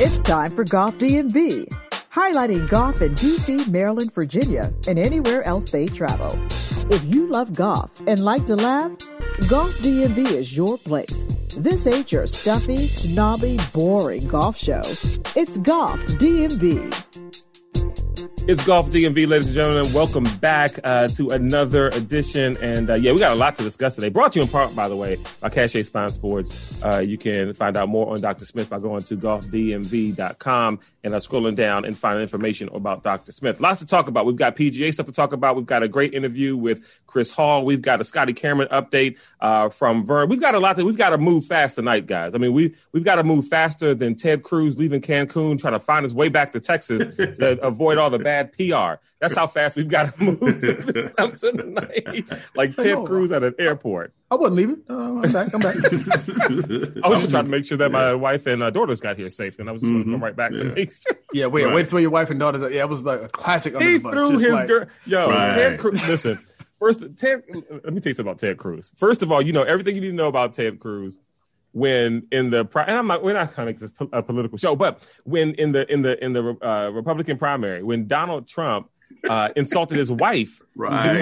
It's time for Golf DMV, highlighting golf in D.C., Maryland, Virginia, and anywhere else they travel. If you love golf and like to laugh, Golf DMV is your place. This ain't your stuffy, snobby, boring golf show. It's Golf DMV. It's Golf DMV, ladies and gentlemen. Welcome back to another edition. And we got a lot to discuss today. Brought to you in part, by the way, by Caché Spine Sports. You can find out more on Dr. Smith by going to golfdmv.com and scrolling down and finding information about Dr. Smith. Lots to talk about. We've got PGA stuff to talk about. We've got a great interview with Chris Hall. We've got a Scotty Cameron update from Vern. We've got a lot that we've got to move fast tonight, guys. I mean, we've got to move faster than Ted Cruz leaving Cancun, trying to find his way back to Texas to avoid all the bad PR. That's how fast we've got to move this stuff tonight. Like Ted Cruz at an airport. I wasn't leaving. I'm back. I was just trying to make sure that my wife and daughters got here safe. And I was just going to come right back to make sure. Yeah, wait for your wife and daughters. Yeah, it was like a classic. He threw his girl. Yo, right. Ted Cruz. Listen, let me tell you something about Ted Cruz. First of all, you know everything you need to know about Ted Cruz. We're not trying to make this a political show, but when in the Republican primary, when Donald Trump insulted his wife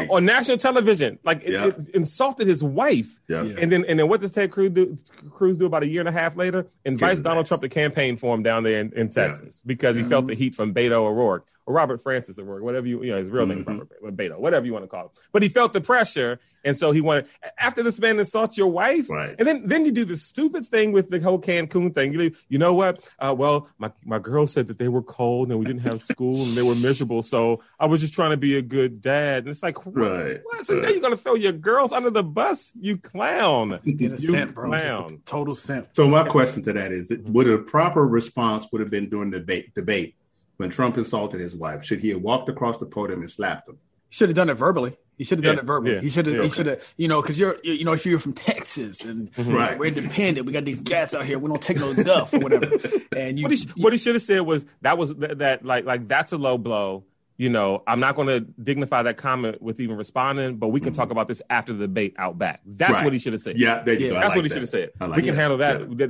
on national television, it insulted his wife, and then what does Ted Cruz do about a year and a half later? Invites Donald Trump to campaign for him down there in Texas because he felt the heat from Beto O'Rourke. Or Robert Francis O'Rourke, whatever his real name, Robert Beto, whatever you want to call him. But he felt the pressure, and so he wanted. After this man insults your wife, and then you do this stupid thing with the whole Cancun thing. You know what? Well, my girl said that they were cold and we didn't have school and they were miserable, so I was just trying to be a good dad. And it's like, what? So now you're gonna throw your girls under the bus? You clown! You simp, bro. Total simp. So my question to that is: would a proper response would have been during the debate? When Trump insulted his wife, should he have walked across the podium and slapped him? Should have done it verbally. He should have done it verbally. He should have. He should have. Because if you're from Texas and we're independent, we got these cats out here. We don't take no duff or whatever. And what he should have said was that's a low blow. I'm not going to dignify that comment with even responding, but we can talk about this after the debate out back. That's what he should have said. Yeah, there you go. That's what he should have said. We can handle that.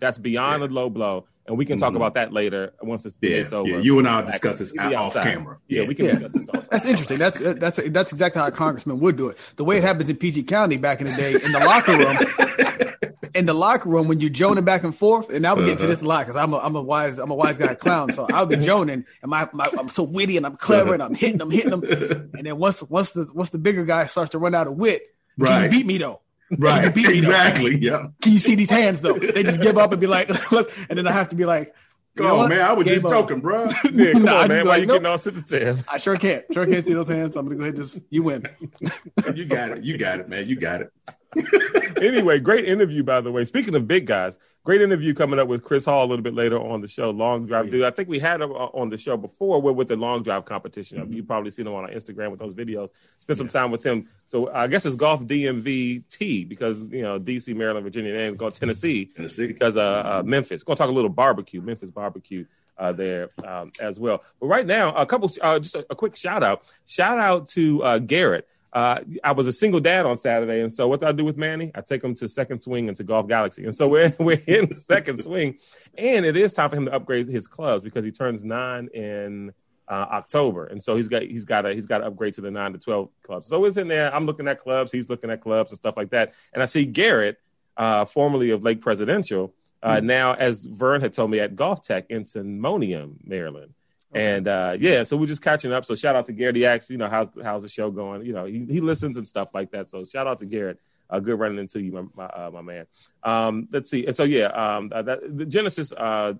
That's beyond a low blow. And we can talk about that later once this debate's over. Yeah, you and I will discuss this off camera. Yeah, we can discuss this off camera. That's interesting. That's exactly how a congressman would do it. The way it happens in PG County back in the day, in the locker room, when you're joning back and forth, and I would get to this a lot because I'm a wise guy clown, so I'll be joning, and I'm so witty and I'm clever and I'm hitting them, and then once the bigger guy starts to run out of wit, he beat me though. Right. Exactly. Yeah. Can you see these hands though? They just give up and be like, and then I have to be like, man, I was just joking, bro. Yeah, come on, man. Why you getting all sensitive? I sure can't. Sure can't see those hands. I'm gonna go ahead. You win. You got it, man. You got it. Anyway, great interview, by the way. Speaking of big guys, great interview coming up with Chris Hall a little bit later on the show. Long Drive Dude. I think we had him on the show before with the Long Drive competition. Mm-hmm. You've probably seen him on our Instagram with those videos. Spent some time with him. So I guess it's Golf DMVT because, D.C., Maryland, Virginia, and go Tennessee because Memphis. Going to talk a little Memphis barbecue. There as well. But right now, just a quick shout-out. Shout-out to Garrett. I was a single dad on Saturday, and so what do I do with Manny? I take him to Second Swing and to Golf Galaxy. And so we're in Second Swing, and it is time for him to upgrade his clubs because he turns 9 in October, and so he's got to upgrade to the 9 to 12 clubs. So it's in there. I'm looking at clubs, he's looking at clubs and stuff like that. And I see Garrett, formerly of Lake Presidential, now as Vern had told me at Golf Tech in Timonium, Maryland. And, so we're just catching up. So shout out to Garrett. He asked, how's the show going? He listens and stuff like that. So shout out to Garrett. Good running into you, my man. Let's see. And so, the Genesis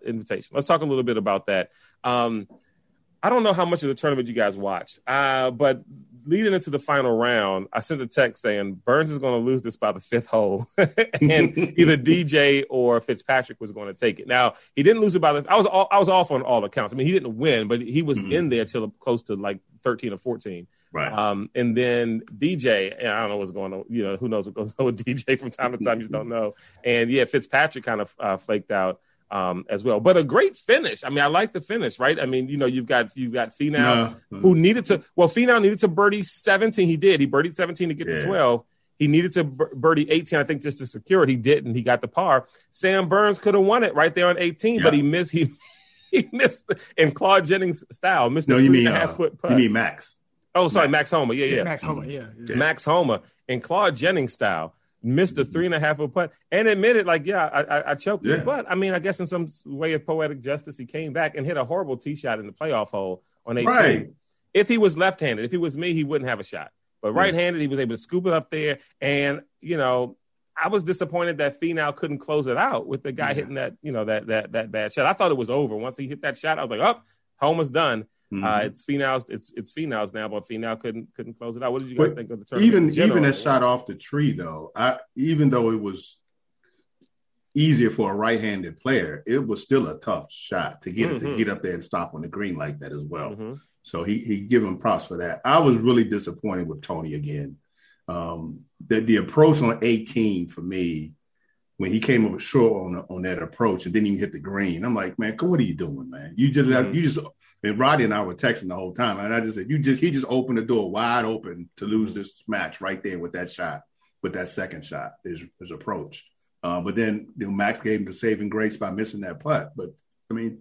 invitation. Let's talk a little bit about that. I don't know how much of the tournament you guys watched, but leading into the final round, I sent a text saying Burns is going to lose this by the fifth hole, and either DJ or Fitzpatrick was going to take it. Now he didn't lose it by the. I was off on all accounts. I mean, he didn't win, but he was in there till close to like 13 or 14. Right. And then DJ, and I don't know what's going on. Who knows what goes on with DJ from time to time? You just don't know. And Fitzpatrick kind of flaked out. As well, but a great finish. I mean, I like the finish, right? I mean, you've got Finau who needed to birdie 17. He birdied 17 to get to 12. He needed to birdie 18, I think, just to secure it. He didn't. He got the par. Sam Burns could have won it right there on 18, but he missed in Claude Jennings style. Missed the 3.5-foot putt. You mean Max? Oh, sorry, Max Homa. Yeah. Max Homa. Yeah. Max Homa in Claude Jennings style missed the 3.5-foot putt and admitted, I choked it. But I mean, I guess in some way of poetic justice, he came back and hit a horrible tee shot in the playoff hole on 18. Right. If he was left-handed, if he was me, he wouldn't have a shot. But right-handed, he was able to scoop it up there. And, I was disappointed that Finau couldn't close it out with the guy hitting that, that bad shot. I thought it was over. Once he hit that shot, I was like, Homer's done. Mm-hmm. It's Finau's now, but Finau couldn't close it out. What did you guys think of the tournament? Even that shot off the tree, though, even though it was easier for a right-handed player, it was still a tough shot to get it to get up there and stop on the green like that as well. Mm-hmm. So he give him props for that. I was really disappointed with Tony again. The approach on 18 for me, when he came up short on that approach and didn't even hit the green, I'm like, man, what are you doing, man? You just. And Roddy and I were texting the whole time, and I just said, he just opened the door wide open to lose this match right there with that shot, with that second shot, his approach. But then Max gave him the saving grace by missing that putt. But I mean,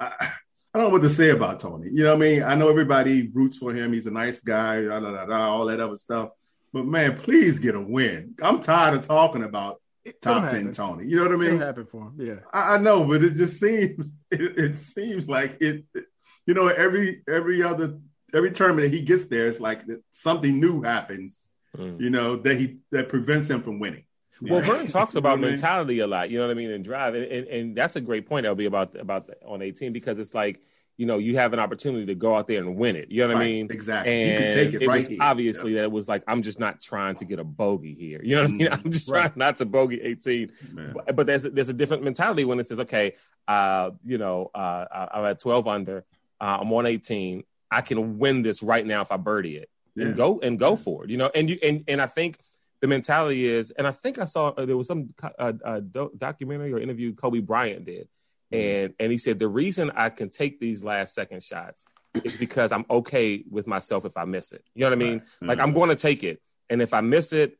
I don't know what to say about Tony. You know what I mean? I know everybody roots for him. He's a nice guy, all that other stuff. But, man, please get a win. I'm tired of talking about top 10 Tony. You know what I mean? It happened for him, yeah. I know, but it just seems every tournament that he gets there, it's like something new happens, that prevents him from winning. Well, Vern talks about mentality a lot, you know what I mean, and drive. And that's a great point, LB, about on 18, because it's like, you have an opportunity to go out there and win it. You know what I mean? Exactly. And you can take it was here. Obviously that it was like, I'm just not trying to get a bogey here. You know what I mean? I'm just trying not to bogey 18. But there's a different mentality when it says, okay, I'm at 12 under, I'm on 18. I can win this right now if I birdie it and go for it. And I think the mentality is, and I think I saw there was some documentary or interview Kobe Bryant did. And he said, the reason I can take these last second shots is because I'm okay with myself if I miss it. You know what I mean? Right. Like, I'm going to take it. And if I miss it,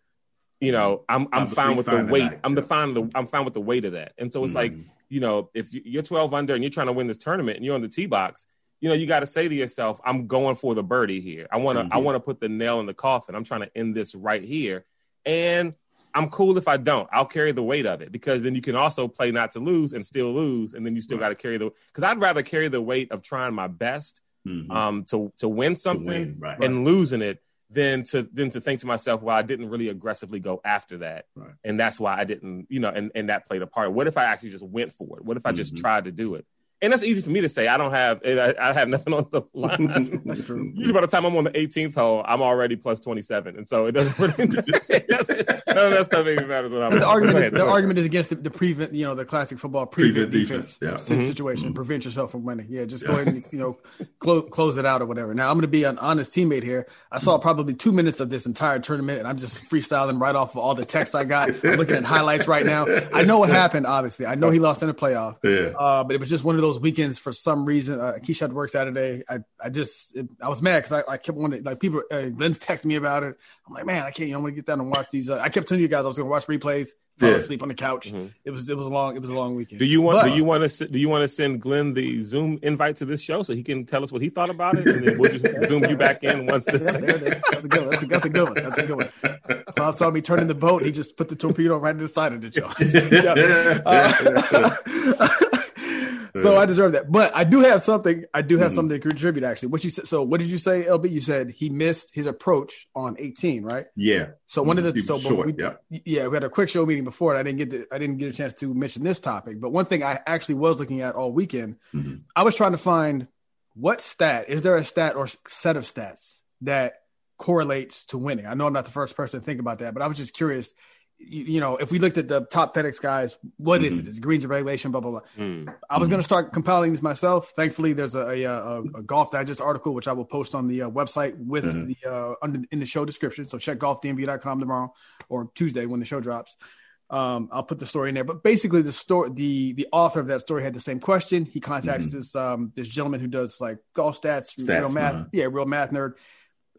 I'm fine with the weight. I'm fine with the weight of that. And so it's like, if you're 12 under and you're trying to win this tournament and you're on the tee box, you got to say to yourself, I'm going for the birdie here. I want to put the nail in the coffin. I'm trying to end this right here. And I'm cool if I don't. I'll carry the weight of it, because then you can also play not to lose and still lose, and then you still got to carry the – because I'd rather carry the weight of trying my best to win something and losing it than to think to myself, well, I didn't really aggressively go after that, and that's why I didn't – and that played a part. What if I actually just went for it? What if I just tried to do it? And that's easy for me to say. I have nothing on the line. That's true. Usually by the time I'm on the 18th hole, I'm already plus 27. And so it doesn't really none of that stuff even matters. The argument is against the prevent, the classic football prevent defense situation. Prevent yourself from winning. Yeah, just go ahead and, close it out or whatever. Now, I'm going to be an honest teammate here. I saw probably 2 minutes of this entire tournament, and I'm just freestyling right off of all the texts I got. I'm looking at highlights right now. I know what happened, obviously. I know he lost in the playoff. Yeah. But it was just one of those weekends for some reason. Keisha had to work Saturday. I was mad because I kept wanting, people, Lynn's texted me about it. I'm like, man, I want to get down and watch these. I kept telling you guys I was going to watch replays, fall asleep on the couch. Mm-hmm. It was a long weekend. Do you want to send Glenn the Zoom invite to this show so he can tell us what he thought about it, and then we'll just Zoom you back in once this. There it is. That's a good one. That's a good one. Claude saw me turning the boat. He just put the torpedo right to the side of the show. So I deserve that, but I do have something. I do have something to contribute, actually. What you said? So what did you say, LB? You said he missed his approach on 18, right? Yeah. So one of the we had a quick show meeting before, and I didn't get a chance to mention this topic. But one thing I actually was looking at all weekend, I was trying to find what stat is there a stat or set of stats that correlates to winning. I know I'm not the first person to think about that, but I was just curious. If we looked at the top FedEx guys, what is it? It's greens regulation, blah, blah, blah. I was going to start compiling these myself. Thankfully, there's a Golf Digest article, which I will post on the website with in the show description. So check golfdmv.com tomorrow or Tuesday when the show drops. I'll put the story in there. But basically, the author of that story had the same question. He contacts this gentleman who does golf stats, real math nerd.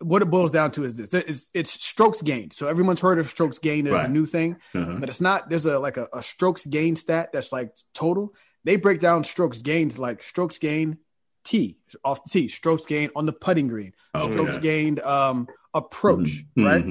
what it boils down to is this: it's strokes gained. So everyone's heard of strokes gained as right. the new thing, but it's not. There's a strokes gained stat that's like total. They break down strokes gained like strokes gained tee off the tee, strokes gained on the putting green, strokes gained approach, right?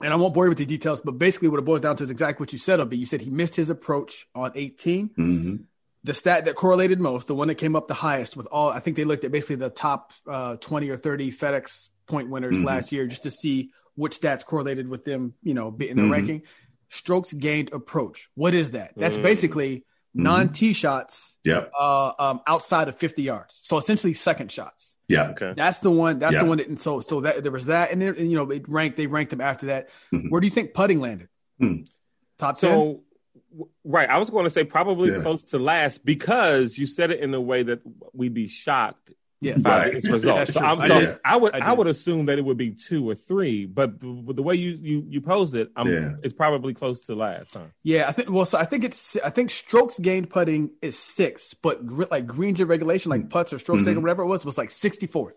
And I won't bore you with the details, but basically what it boils down to is exactly what you said, Elby. You said he missed his approach on 18. The stat that correlated most, the one that came up the highest with all, I think they looked at basically the top 20 or 30 FedEx point winners last year just to see which stats correlated with them, you know, in the ranking. Strokes gained approach. What is that? That's basically non-tee shots outside of 50 yards. So essentially second shots. That's the one. That's the one. That, and so that there was that. And then, you know, it ranked, they ranked them after that. Where do you think putting landed? Top 10? So, right. I was going to say probably close to last because you said it in a way that we'd be shocked by its results. So, I would assume that it would be 2 or 3, but the way you posed it, it's probably close to last. Huh? Yeah. I think, I think strokes gained putting is 6th, but like greens in regulation, like putts or strokes taken, whatever it was like 64th.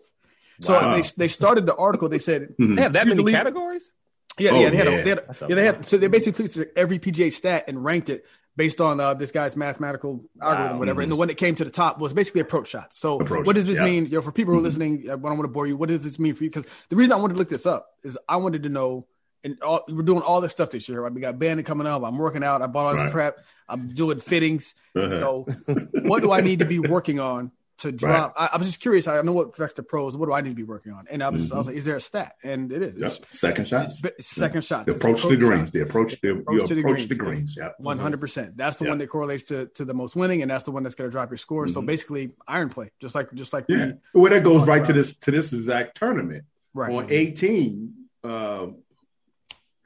So they started the article. They said, they have that many categories? They had so they basically took every PGA stat and ranked it based on this guy's mathematical algorithm, whatever. And the one that came to the top was basically approach shots. So what does this mean? You know, for people who are listening, I don't want to bore you. What does this mean for you? Because the reason I wanted to look this up is I wanted to know, and we're doing all this stuff this year, right? We got banding coming up. I'm working out. I bought all this crap. I'm doing fittings. You know, what do I need to be working on to drop? I was just curious. I know what affects the pros. What do I need to be working on? And I was like, is there a stat? And it is. Second shots. Second shots. The approach to the greens. The approach to the greens. 100%. That's the one that correlates to the most winning, and that's the one that's going to drop your score. So basically, iron play, just like. Yeah. Well, that goes right to this exact tournament. Right. On 18,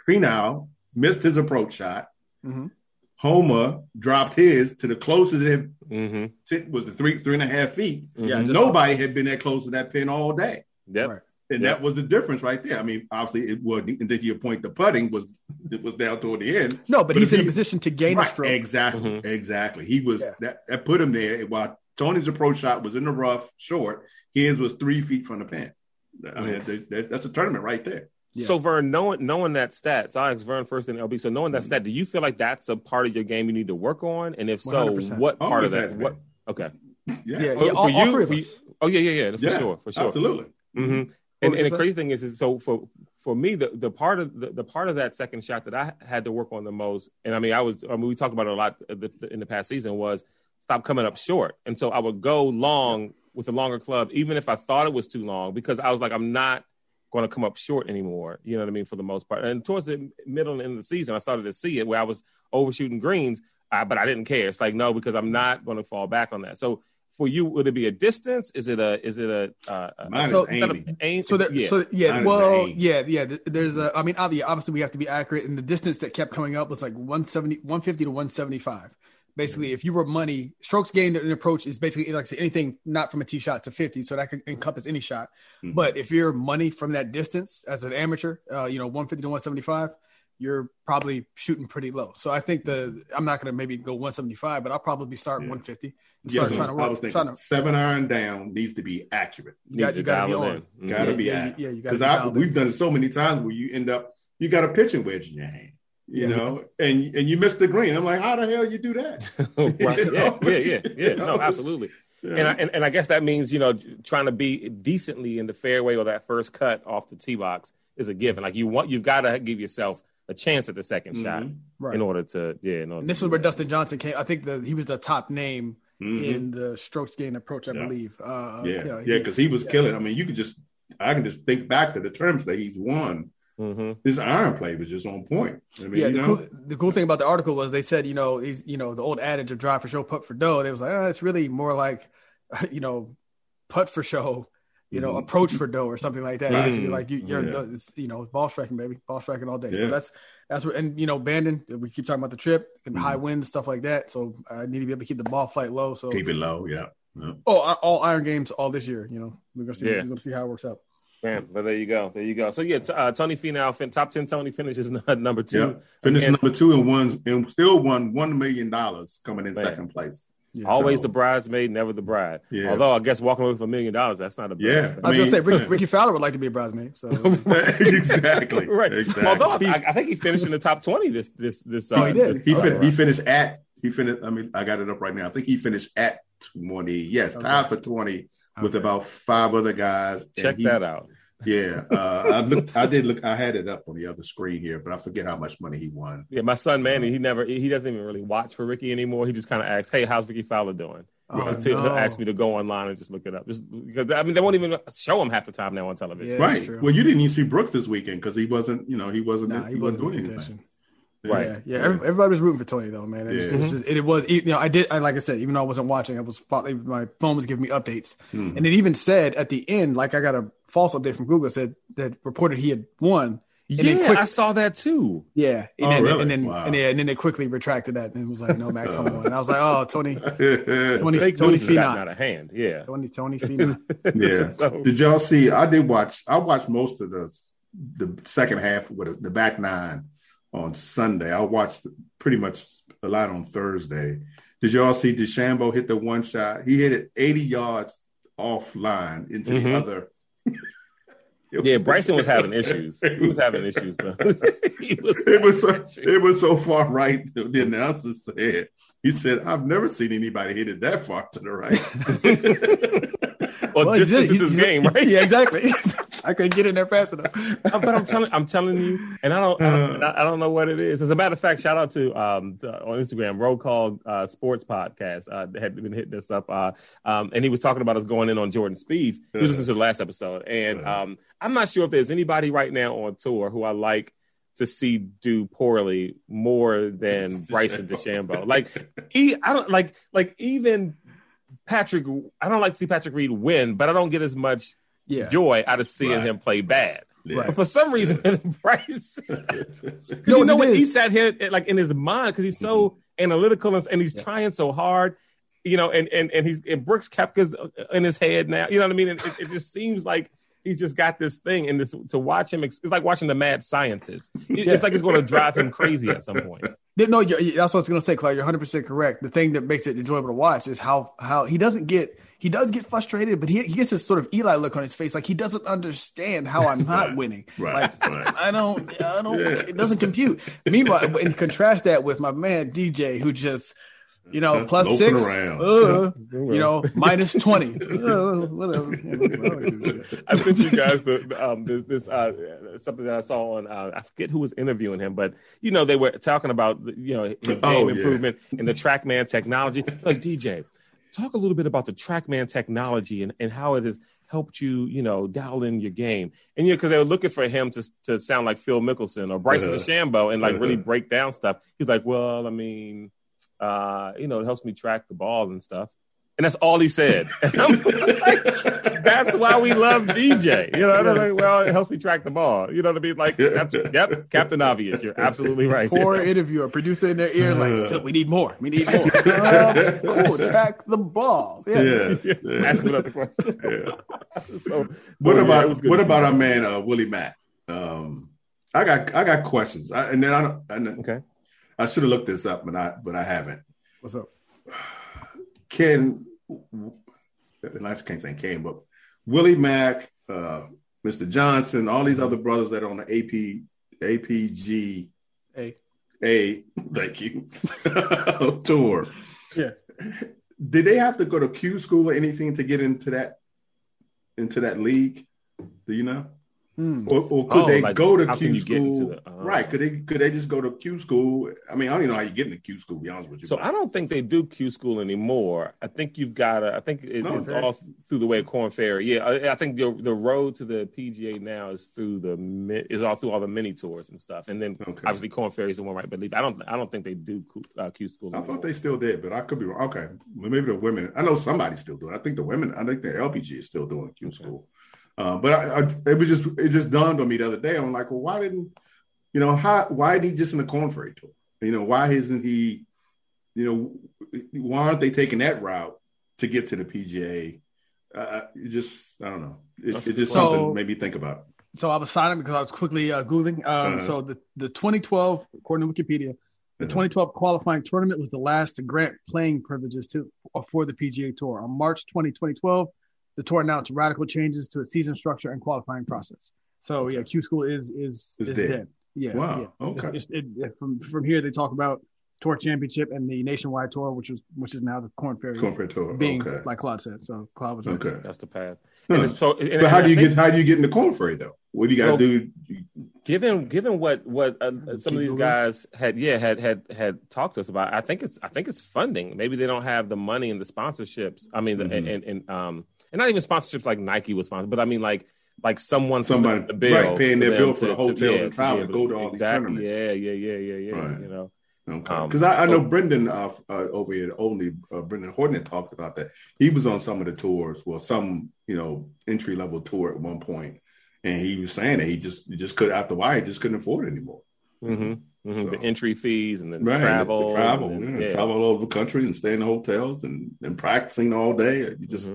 Finau missed his approach shot. Homa dropped his to the closest it was the 3.5 feet. Nobody had been that close to that pin all day. That was the difference right there. I mean, obviously, it was. And to your point, the putting was down toward the end. No, but he's in a position to gain a stroke. Exactly. He was that put him there. While Tony's approach shot was in the rough, short. His was 3 feet from the pin. I mean, that's a tournament right there. Yeah. So, Vern, knowing that stat, so I asked Vern first in LB. So knowing that stat, do you feel like that's a part of your game you need to work on? And if so, 100%. What part of that? What? Okay. All three of us. For sure. Absolutely. And the crazy thing is so for me, the part of that second shot that I had to work on the most, and we talked about it a lot in the past season, was stop coming up short. And so I would go long with a longer club, even if I thought it was too long, because I was like, I'm not going to come up short anymore, you know what I mean, for the most part. And towards the middle and end of the season, I started to see it where I was overshooting greens, but I didn't care. It's like, no, because I'm not going to fall back on that. So for you, would it be a distance? Is it aiming? Obviously we have to be accurate, and the distance that kept coming up was like 150 to 175. Basically, if you were money, strokes gained an approach is basically like anything not from a tee shot to 50, so that could encompass any shot. But if you're money from that distance as an amateur, 150 to 175, you're probably shooting pretty low. So I think I'm not going to maybe go 175, but I'll probably start 150. I was thinking 7-iron down needs to be accurate. You got to be accurate. Yeah, you got to be accurate. Because we've done it so many times where you end up, you got a pitching wedge in your hand. And you missed the green. I'm like, how the hell you do that? No, absolutely. Yeah. And I guess that means, trying to be decently in the fairway or that first cut off the tee box is a given. Like you've got to give yourself a chance at the second shot in order to, And this is where Dustin Johnson came. I think he was the top name in the strokes gained approach, I believe. Because he was killing. I mean, I can just think back to the terms that he's won. His iron play was just on point. The cool thing about the article was they said, the old adage of drive for show, putt for dough. They was like, it's really more like, putt for show, approach for dough or something like that. Like you're ball striking, baby, ball striking all day. Yeah. So that's what, and Bandon, we keep talking about the trip and high winds, stuff like that. So I need to be able to keep the ball flight low. So keep it low. Yeah. All iron games all this year. We're gonna see. We're gonna see how it works out. Man, but there you go. So yeah, Tony Finau, top 10. Tony finishes number 2. Finished number 2 and still won $1 million coming in second place. Yeah, always the bridesmaid, never the bride. Yeah. Although I guess walking away with $1 million, that's not a bad thing. I was going to say, Ricky Fowler would like to be a bridesmaid. So exactly. Right. Exactly. Although I think he finished in the top 20 this he did. He finished. I mean, I got it up right now. I think he finished at 20. Yes, tied for 20 with about 5 other guys. Check that out. Yeah, I did look. I had it up on the other screen here, but I forget how much money he won. Yeah, my son Manny, he doesn't even really watch for Ricky anymore. He just kind of asks, "Hey, how's Ricky Fowler doing?" He'll ask me to go online and just look it up. Just because they won't even show him half the time now on television. Yeah, right. Well, you didn't even see Brooks this weekend because he wasn't. He wasn't doing anything. Right. Yeah. Everybody was rooting for Tony though, man. Like I said, even though I wasn't watching, my phone was giving me updates, and it even said at the end, like I got a false update from Google that reported he had won. I saw that too. Yeah. And then they quickly retracted that and it was like, no, Max Homa won. And I was like, oh, Tony Finau. Not a hand. Yeah. Tony Finau. Yeah. So, did y'all see? I watched most of the second half with the back nine on Sunday. I watched pretty much a lot on Thursday. Did y'all see DeChambeau hit the one shot? He hit it 80 yards offline into the other. Bryson was having issues. He was having issues, though. It was so far right. The announcer said, he said, "I've never seen anybody hit it that far to the right." Well, distance is his game, right? Yeah, exactly. I couldn't get in there fast enough. But I'm telling you, and I don't know what it is. As a matter of fact, shout out to on Instagram, Roll Call Sports Podcast had been hitting us up, and he was talking about us going in on Jordan Spieth. He was listening to the last episode, and I'm not sure if there's anybody right now on tour who I like to see do poorly more than Bryson DeChambeau. Even Patrick. I don't like to see Patrick Reed win, but I don't get as much joy out of seeing him play bad. Yeah. But for some reason, Bryce, because what eats at him, like in his mind, because he's so analytical and he's trying so hard, and Brooks Koepka's in his head now. You know what I mean? And it just seems like he's just got this thing, and to watch him, it's like watching the mad scientist. It's like it's going to drive him crazy at some point. No, that's what I was going to say, Claude. You're 100% correct. The thing that makes it enjoyable to watch is how he doesn't get. He does get frustrated, but he gets this sort of Eli look on his face, like he doesn't understand how I'm not winning. I don't. It doesn't compute. Meanwhile, and contrast that with my man DJ, who just, plus loping 6, minus 20. Whatever. I sent you guys this something that I saw on I forget who was interviewing him, but they were talking about his game improvement and the TrackMan technology. Like DJ, talk a little bit about the TrackMan technology and how it has helped you, dial in your game. And because they were looking for him to sound like Phil Mickelson or Bryson DeChambeau and really break down stuff. He's like, well, it helps me track the ball and stuff. And that's all he said. That's why we love DJ. Well, it helps me track the ball. You know what I mean? Like, that's, yep, Captain Obvious. You're absolutely right. Poor interviewer, producer in their ear, like, so we need more. Cool, track the ball. Yes. Ask another question. What about our man Willie Mack? I got questions, I should have looked this up, but I haven't. What's up? I just can't say Ken, but Willie Mack, Mr. Johnson, all these other brothers that are on the APGA, thank you, tour. Yeah. Did they have to go to Q school or anything to get into that league? Do you know? Or could they go to Q school? Right. Could they just go to Q school? I don't even know how you get into Q school, to be honest with you. So I don't think they do Q school anymore. I think you've got to, it's all through the way of Korn Ferry. Yeah. I think the road to the PGA now is through all the mini tours and stuff. And then obviously Korn Ferry is the one right beneath. I don't think they do Q school anymore. I thought they still did, but I could be wrong. Okay. Well, maybe the women, I know somebody's still doing it. I think the LPG is still doing Q school. But it just dawned on me the other day. I'm like, well, why isn't he just in the Korn Ferry Tour? Why isn't he, why aren't they taking that route to get to the PGA? I don't know. Something made me think about it. So I was signing because I was quickly Googling. So the 2012, according to Wikipedia, The 2012 qualifying tournament was the last to grant playing privileges for the PGA Tour. On March 20, 2012, the tour announced radical changes to its season structure and qualifying process. So, yeah, Q School is dead. Yeah. Wow. Yeah. Okay. From here, they talk about Tour Championship and the Nationwide Tour, which is now the Korn Ferry Tour, being like Claude said. So Claude was right. That's the path. Huh. And so, but how do you get into Korn Ferry though? What do you got to do? Given what some of these guys had talked to us about, I think it's funding. Maybe they don't have the money and the sponsorships. I mean, and not even sponsorships like Nike was sponsored, but I mean like somebody the bill, right, paying their bill for the hotel and travel and go to all these tournaments. Yeah. Right. You know. Because I know Brendan over here, Brendan Horton talked about that. He was on some of the tours, some entry level tour at one point, and he was saying that he just could after a while he just couldn't afford it anymore. Mm-hmm. Mm-hmm. So, the entry fees and travel all over the country and staying in hotels and practicing all day. You just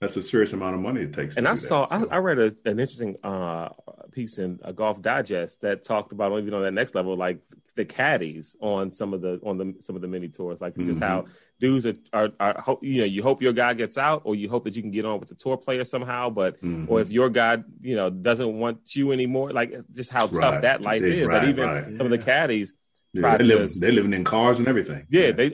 that's a serious amount of money it takes. And I read an interesting piece in a Golf Digest that talked about even on that next level, like the caddies on some of the mini tours, like just how dudes are you hope your guy gets out, or you hope that you can get on with the tour player somehow, but or if your guy doesn't want you anymore, like just how tough that life is. Right, like even some of the caddies try to they're living in cars and everything. Yeah, they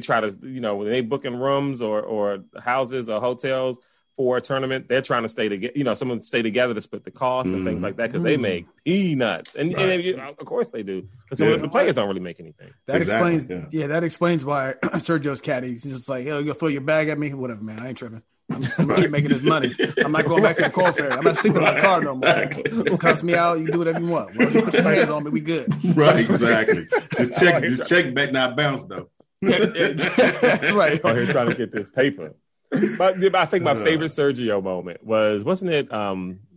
try to when they booking rooms or houses or hotels for a tournament, they're trying to stay together. Someone stay together to split the cost and things like that because they make peanuts, and of course they do because the players don't really make anything. That explains why Sergio's caddy is just like, yo, you'll throw your bag at me, whatever, man. I ain't tripping. I'm gonna keep making this money. I'm not going back to the Korn Ferry. I'm not sleeping on the car no more. It'll cost me out. You do whatever you want. Well, you put your hands on me, we good. Right, exactly. Just check back not bounce though. That's right. I'm here trying to get this paper. But I think my favorite Sergio moment was, wasn't it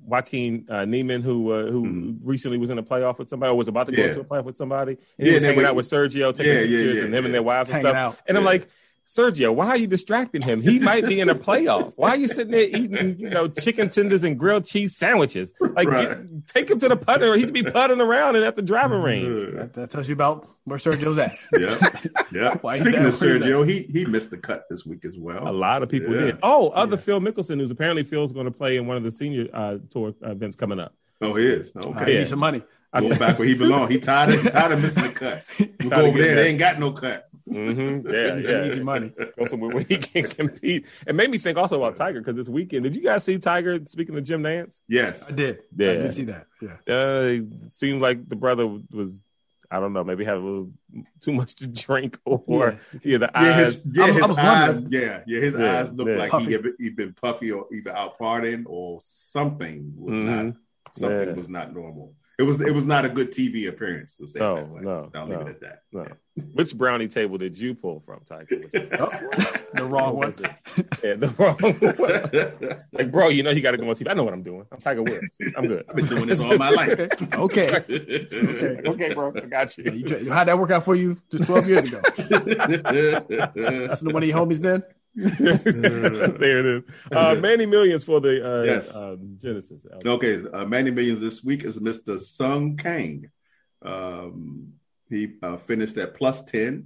Joaquin Niemann who recently was in a playoff with somebody, or was about to go to a playoff with somebody, and he was hanging out with Sergio, taking pictures, and him and their wives and stuff. Out. And I'm like, Sergio, why are you distracting him? He might be in a playoff. Why are you sitting there eating, chicken tenders and grilled cheese sandwiches? Like, take him to the putter. He should be putting around and at the driving range. That tells you about where Sergio's at. Yeah. Speaking of Sergio, he missed the cut this week as well. A lot of people did. Oh, Phil Mickelson, who's apparently Phil's going to play in one of the senior tour events coming up. Oh, he is. Okay. He needs some money. Going back where he belongs. He tired of missing the cut. We go over there. They ain't got no cut. Yeah. Easy money. Go somewhere where he can compete. It made me think also about Tiger, because this weekend, did you guys see Tiger speaking to Jim Nantz? Yes, I did. Yeah, I did see that. Yeah, it seemed like the brother was, I don't know, maybe had a little too much to drink, or the eyes. His eyes looked like he'd been puffy, or either out partying or something was was not normal. It was not a good TV appearance. To say I'll leave it at that. No. Which brownie table did you pull from, Tiger? The wrong one. Yeah, the wrong one. Like, bro, you got to go on TV. I know what I'm doing. I'm Tiger Woods. I'm good. I've been doing this all my life. Okay, bro. I got you. Yeah, how'd that work out for you just 12 years ago? That's one of your homies then? There it is. Manny Millions for the Genesis album. Okay, Manny Millions this week is Mr. Sung Kang. He finished at +10. I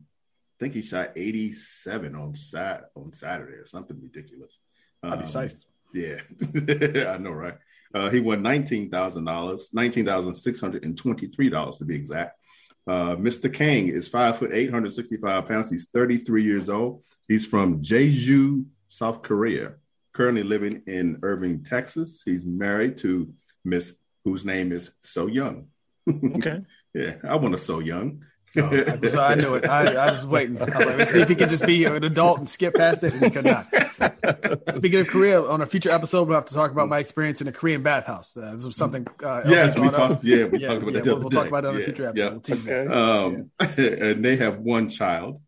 think he shot 87 on Saturday or something ridiculous. That'd be nice. Yeah, I know, right? He won $19,623 to be exact. Mr. Kang is 5 foot 865 pounds. He's 33 years old. He's from Jeju, South Korea, currently living in Irving, Texas. He's married to Miss whose name is So Young. Okay. Yeah, I want a So Young. I knew it. I was waiting. I was like, let's see if he can just be an adult and skip past it. And he could not. Speaking of Korea, on a future episode, we'll have to talk about my experience in a Korean bathhouse. This was something. We'll talk about it on a future episode. Yeah. And they have one child.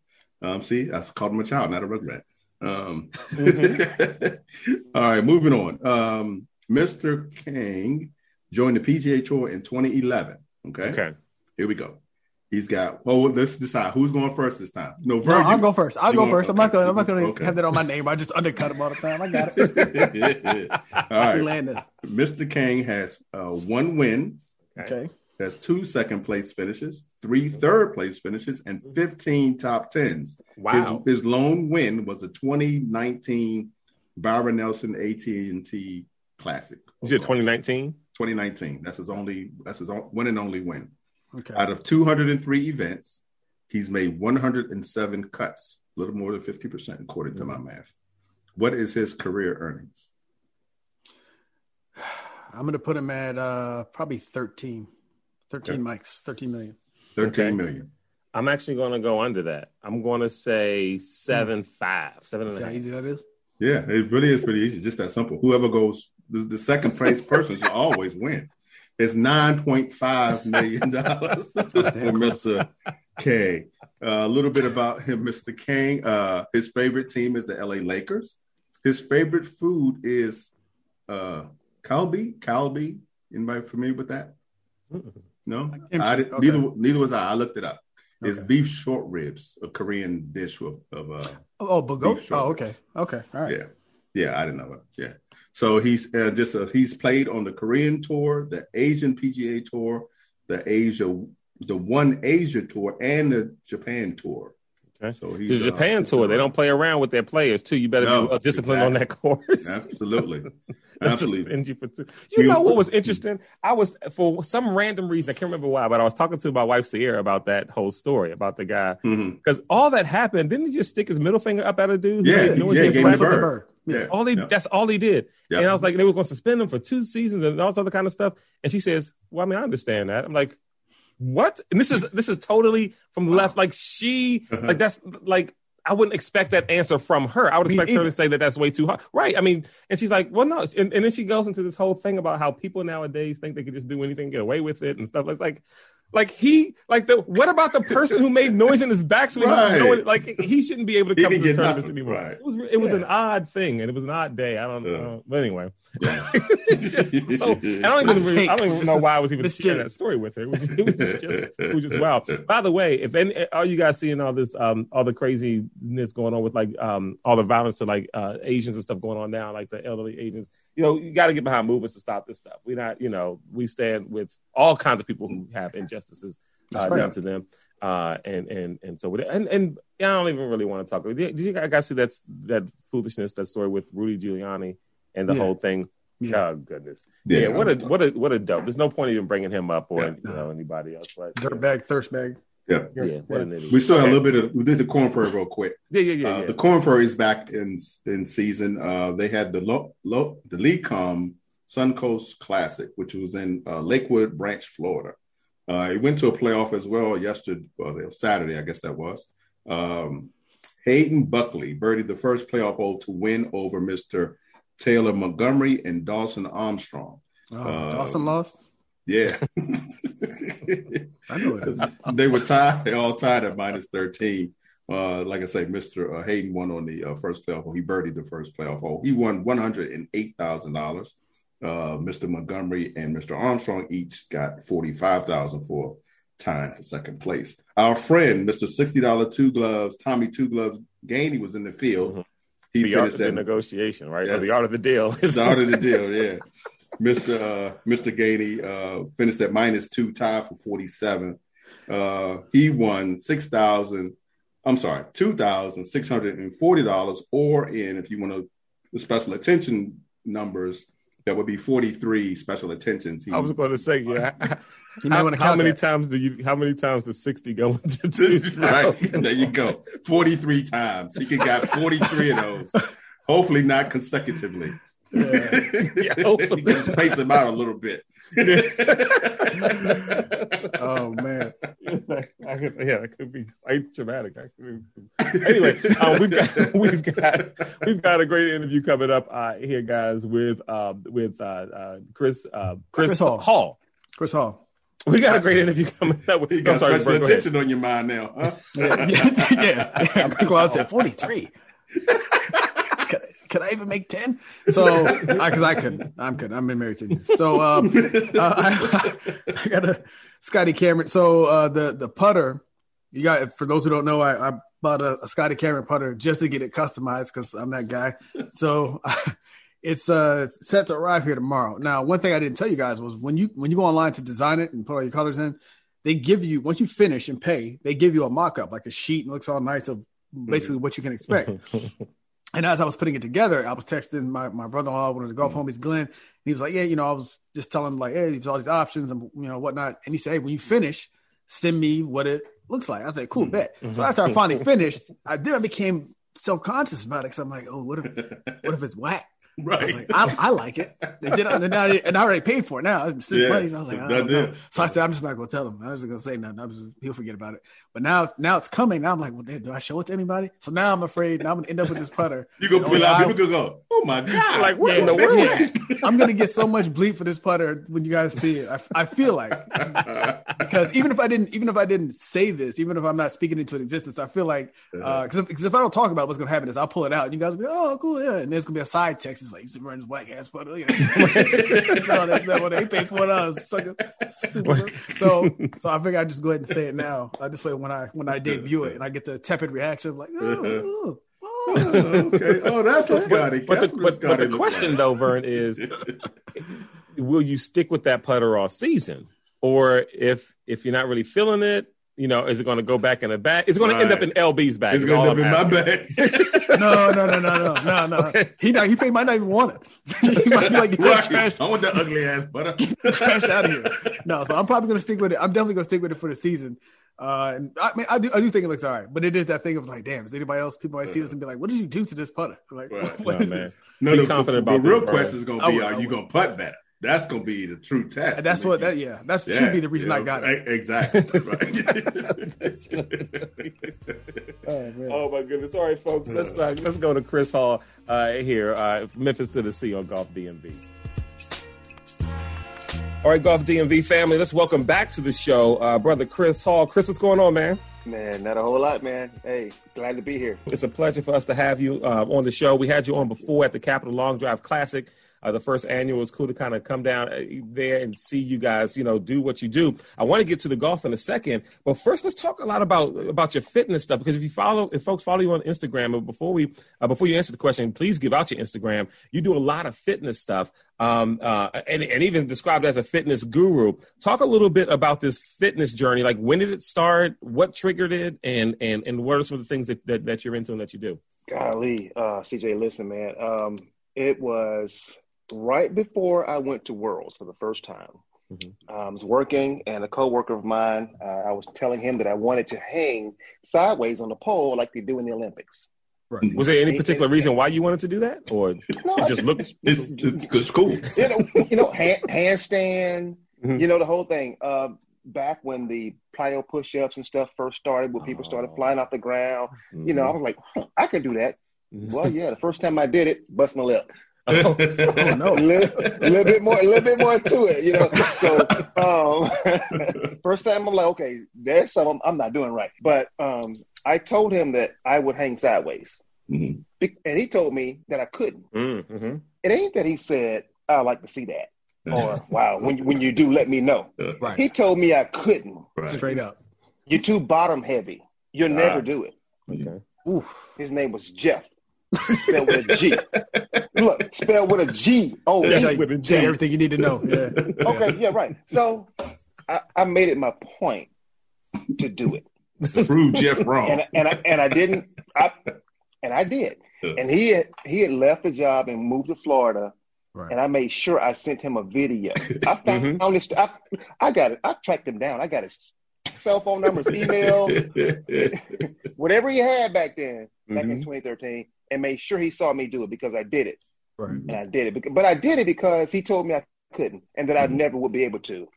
See, I called him a child, not a rugrat. All right, moving on. Mr. Kang joined the PGA Tour in 2011. Okay. Here we go. He's got. Well, let's decide who's going first this time. I'll go first. Okay. I'm not going to have that on my name. I just undercut him all the time. I got it. All right. Mr. Kang has one win. Okay. That's 2 second-place finishes, 3 third-place finishes, and 15 top tens. Wow. His lone win was the 2019 Byron Nelson AT&T Classic. You said 2019? 2019. That's his one and only win. Okay. Out of 203 events, he's made 107 cuts, a little more than 50%, according to my math. What is his career earnings? I'm going to put him at probably 13. 13 mics, 13 million. 13 million. I'm actually going to go under that. I'm going to say 7.5. 7.5. How easy that is? Yeah, it really is pretty easy. Just that simple. Whoever goes, the second place person should always win. It's $9.5 million for Mr. Kang. A little bit about him, Mr. Kang. His favorite team is the LA Lakers. His favorite food is kalbi. Kalbi. Anybody familiar with that? No, neither was I. I looked it up. Okay. It's beef short ribs, a Korean dish of okay, all right, yeah. I didn't know it. Yeah, so he's played on the Korean tour, the Asian PGA tour, the One Asia tour, and the Japan tour. Okay, so he's the Japan tour. They don't play around with their players too. You better be disciplined on that course. Absolutely. Absolutely. You know what was interesting? I was, for some random reason, I can't remember why, but I was talking to my wife, Sierra, about that whole story, about the guy. Because all that happened, didn't he just stick his middle finger up at a dude? He gave the bird. Yeah. That's all he did. Yep. And I was like, they were going to suspend him for 2 seasons and all this other kind of stuff. And she says, well, I mean, I understand that. I'm like, what? And this is totally from the left. Like, she, like, that's like, I wouldn't expect that answer from her. I would expect her to say that that's way too hard. Right. I mean, and she's like, well, no. And then she goes into this whole thing about how people nowadays think they can just do anything, get away with it and stuff. It's what about the person who made noise in his backswing? Right. Like, he shouldn't be able to come to the tournaments anymore. Right. It was an odd thing, and it was an odd day. I don't know. But anyway. Yeah. I don't even know why I was even sharing that story with her. It was just wild. By the way, if all you guys seeing all this, all the craziness going on with all the violence to Asians and stuff going on now, like the elderly Asians, you got to get behind movements to stop this stuff. We're not, we stand with all kinds of people who have injustices done to them. And I don't even really want to talk. Did you guys see that foolishness, that story with Rudy Giuliani and the whole thing? Yeah. Oh, goodness. Yeah. What a dope. There's no point even bringing him up or anybody else. But, dirtbag, thirstbag. Yeah. Yeah. What an idiot. We still have a little bit of, we did the Korn Ferry real quick. Yeah. The Korn Ferry is back in season. They had the LECOM Suncoast Classic, which was in Lakewood Branch, Florida. It went to a playoff as well Saturday, I guess that was. Hayden Buckley birdied the first playoff hole to win over Mr. Taylor Montgomery and Dawson Armstrong. Oh, Dawson lost? Yeah. I know it. They were tied. They all tied at -13. Like I say, Mr. Hayden won on the first playoff hole. He birdied the first playoff hole. He won $108,000. Mr. Montgomery and Mr. Armstrong each got $45,000 for time for second place. Our friend, Mr. $60 Two Gloves, Tommy Two Gloves Gainey, was in the field. Mm-hmm. He the art of the negotiation, right? Yes. Or the art of the deal. The art of the deal, yeah. Mr. Gainey finished at -2, tied for 47th. He won $2,640, or in, if you want to, the special attention numbers, that would be 43 special attentions. I was going to say, how many times does 60 go into 2,000? Right. There you go. 43 times. He could got 43 of those. Hopefully not consecutively. Yeah, hopefully. Just pace him out a little bit. Oh man, that could be quite dramatic. Anyway, we've got a great interview coming up here, guys, with Chris Hall. Chris Hall. We got a great interview coming up. With, I'm sorry, special attention on your mind now, huh? Yeah. I'm going out to 43. Could I even make 10? So, because I couldn't. I'm good. I've been married to you. So, I got a Scotty Cameron. So, the putter, you got, for those who don't know, I bought a Scotty Cameron putter just to get it customized because I'm that guy. So, It's set to arrive here tomorrow. Now, one thing I didn't tell you guys was when you go online to design it and put all your colors in, they give you, once you finish and pay, they give you a mock-up, like a sheet, and looks all nice of basically what you can expect. And as I was putting it together, I was texting my brother-in-law, one of the golf homies, Glenn, and he was like, yeah, I was just telling him, like, hey, there's all these options and, whatnot. And he said, hey, when you finish, send me what it looks like. I was like, cool, bet. So after I finally finished, I became self-conscious about it because I'm like, oh, what if it's whack? Right. I was like, I like it. And I already paid for it now. Money, so I was like, so I said, I'm just not going to tell him. I was just going to say nothing. He'll forget about it. But now it's coming. Now I'm like, well, do I show it to anybody? So now I'm afraid. Now I'm going to end up with this putter. You're going to pull out. People go, oh, my God. Like, what in the world? I'm going to get so much bleep for this putter when you guys see it. I feel like. Because even if I didn't say this, even if I'm not speaking into existence, I feel like, because if I don't talk about what's going to happen is I'll pull it out. And you guys will be, oh, cool, yeah. And there's going to be a side text. He's like, he's running his whack ass putter. No, that's not what they paid for. I was sucking stupid. So I figure I just go ahead and say it now. This way, when I debut it, and I get the tepid reaction, like, oh, okay, oh, that's a Scotty. But the question though, Vern, is, will you stick with that putter all season, or if you're not really feeling it? Is it going to go back in a bag? It's going to end up in LB's bag. It's going to end up in my bag. No. Okay. He might not even want it. He might be like, get that trash. I want that ugly ass butter. Get the trash out of here. No, so I'm probably going to stick with it. I'm definitely going to stick with it for the season. And I do think it looks all right, but it is that thing of like, damn, is anybody else? People might see this and be like, what did you do to this putter? Like, what is this? No, be confident about the real question is going to be, are you going to putt better? That's going to be the true test. And that's that should be the reason I got it. Exactly. Right. Oh, my goodness. All right, folks, let's go to Chris Hall here, Memphis to the Sea on Golf DMV. All right, Golf DMV family, let's welcome back to the show, brother Chris Hall. Chris, what's going on, man? Man, not a whole lot, man. Hey, glad to be here. It's a pleasure for us to have you on the show. We had you on before at the Capital Long Drive Classic. The first annual. It's cool to kind of come down there and see you guys, do what you do. I want to get to the golf in a second, but first let's talk a lot about your fitness stuff, because if folks follow you on Instagram, but before you answer the question, please give out your Instagram. You do a lot of fitness stuff, and even described as a fitness guru. Talk a little bit about this fitness journey. Like, when did it start? What triggered it? And what are some of the things that you're into and that you do? Golly, CJ, listen, man. It was right before I went to Worlds for the first time. I was working, and a coworker of mine, I was telling him that I wanted to hang sideways on the pole like they do in the Olympics. Right. Was there any particular reason why you wanted to do that, or no, it just looked? It's cool. Handstand. The whole thing. Back when the plyo push-ups and stuff first started, when people started flying off the ground, I was like, I could do that. Well, yeah, the first time I did it, bust my lip. Oh no! a little bit more to it, So, first time I'm like, okay, there's something I'm not doing right. But I told him that I would hang sideways, and he told me that I couldn't. It ain't that he said, "I like to see that," or "Wow, when you do, let me know." Right. He told me I couldn't. Right. Straight up, you're too bottom heavy. You'll never do it. Okay. Oof. His name was Jeff. Spelled with a G. Look, spelled with a G. Oh, with a G. Everything you need to know. Yeah. Okay, yeah, right. So I made it my point to do it. To prove Jeff wrong. And I did. And he had left the job and moved to Florida. Right. And I made sure I sent him a video. I found this. I got it. I tracked him down. I got his cell phone numbers, email, whatever he had back then, back in 2013. And made sure he saw me do it, because I did it. Right. And I did it. But I did it because he told me I couldn't, and that I never would be able to.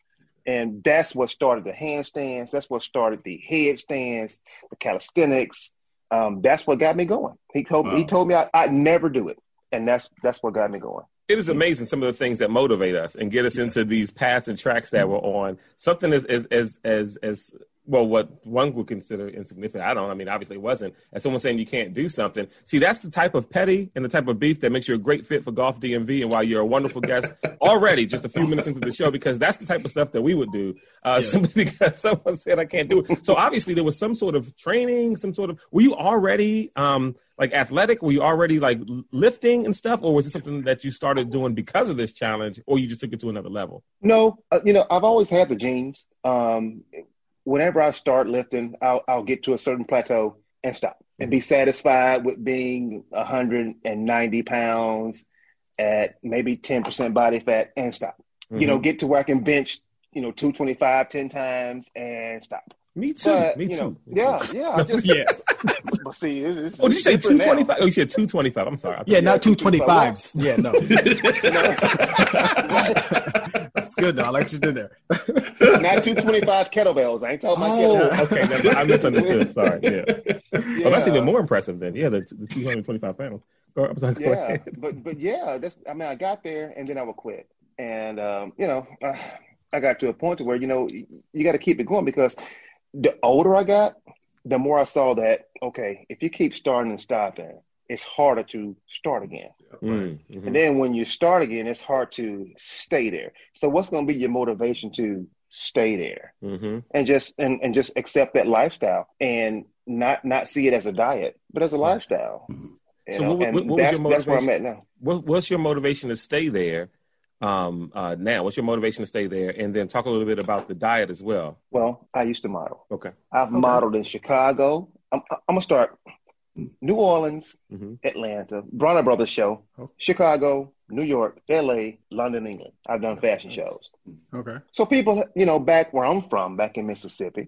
And that's what started the handstands. That's what started the headstands, the calisthenics. That's what got me going. He told me I'd never do it. And that's what got me going. It is amazing some of the things that motivate us and get us into these paths and tracks that we're on. Something as well, what one would consider insignificant. I don't. I mean, obviously it wasn't. And someone saying you can't do something. See, that's the type of petty and the type of beef that makes you a great fit for Golf DMV. And while you're a wonderful guest already, just a few minutes into the show, because that's the type of stuff that we would do simply because someone said I can't do it. So obviously there was some sort of training, some sort of, were you already like athletic? Were you already like lifting and stuff? Or was it something that you started doing because of this challenge, or you just took it to another level? No, you know, I've always had the genes. Whenever I start lifting, I'll get to a certain plateau and stop and be satisfied with being 190 pounds at maybe 10% body fat and stop. Mm-hmm. You know, get to where I can bench, you know, 225 10 times and stop. Me too. But, me too. Yeah. I just, yeah. But see, it's did you say 225? Now. Oh, you said 225. I'm sorry. Yeah, not 225s. Yeah, no. That's good, though. I like what you did there. Not 225 kettlebells. I ain't talking about kettlebells. Okay, no, I misunderstood. Sorry. Yeah. Well, that's even more impressive then. Yeah, the 225 pounds. Yeah, but yeah, that's. I mean, I got there and then I would quit, and you know, I got to a point to where you know you got to keep it going because the older I got, the more I saw that, okay, if you keep starting and stopping, it's harder to start again. Mm-hmm. And then when you start again, it's hard to stay there. So what's going to be your motivation to stay there? Mm-hmm. And just and just accept that lifestyle and not see it as a diet, but as a lifestyle. Mm-hmm. So what was your motivation? That's where I'm at now. What's your motivation to stay there? Now, what's your motivation to stay there? And then talk a little bit about the diet as well. Well, I used to model. Okay. I've modeled in Chicago. I'm going to start New Orleans, Atlanta, Bronner Brothers show, Chicago, New York, LA, London, England. I've done fashion shows. Okay. So people, you know, back where I'm from, back in Mississippi,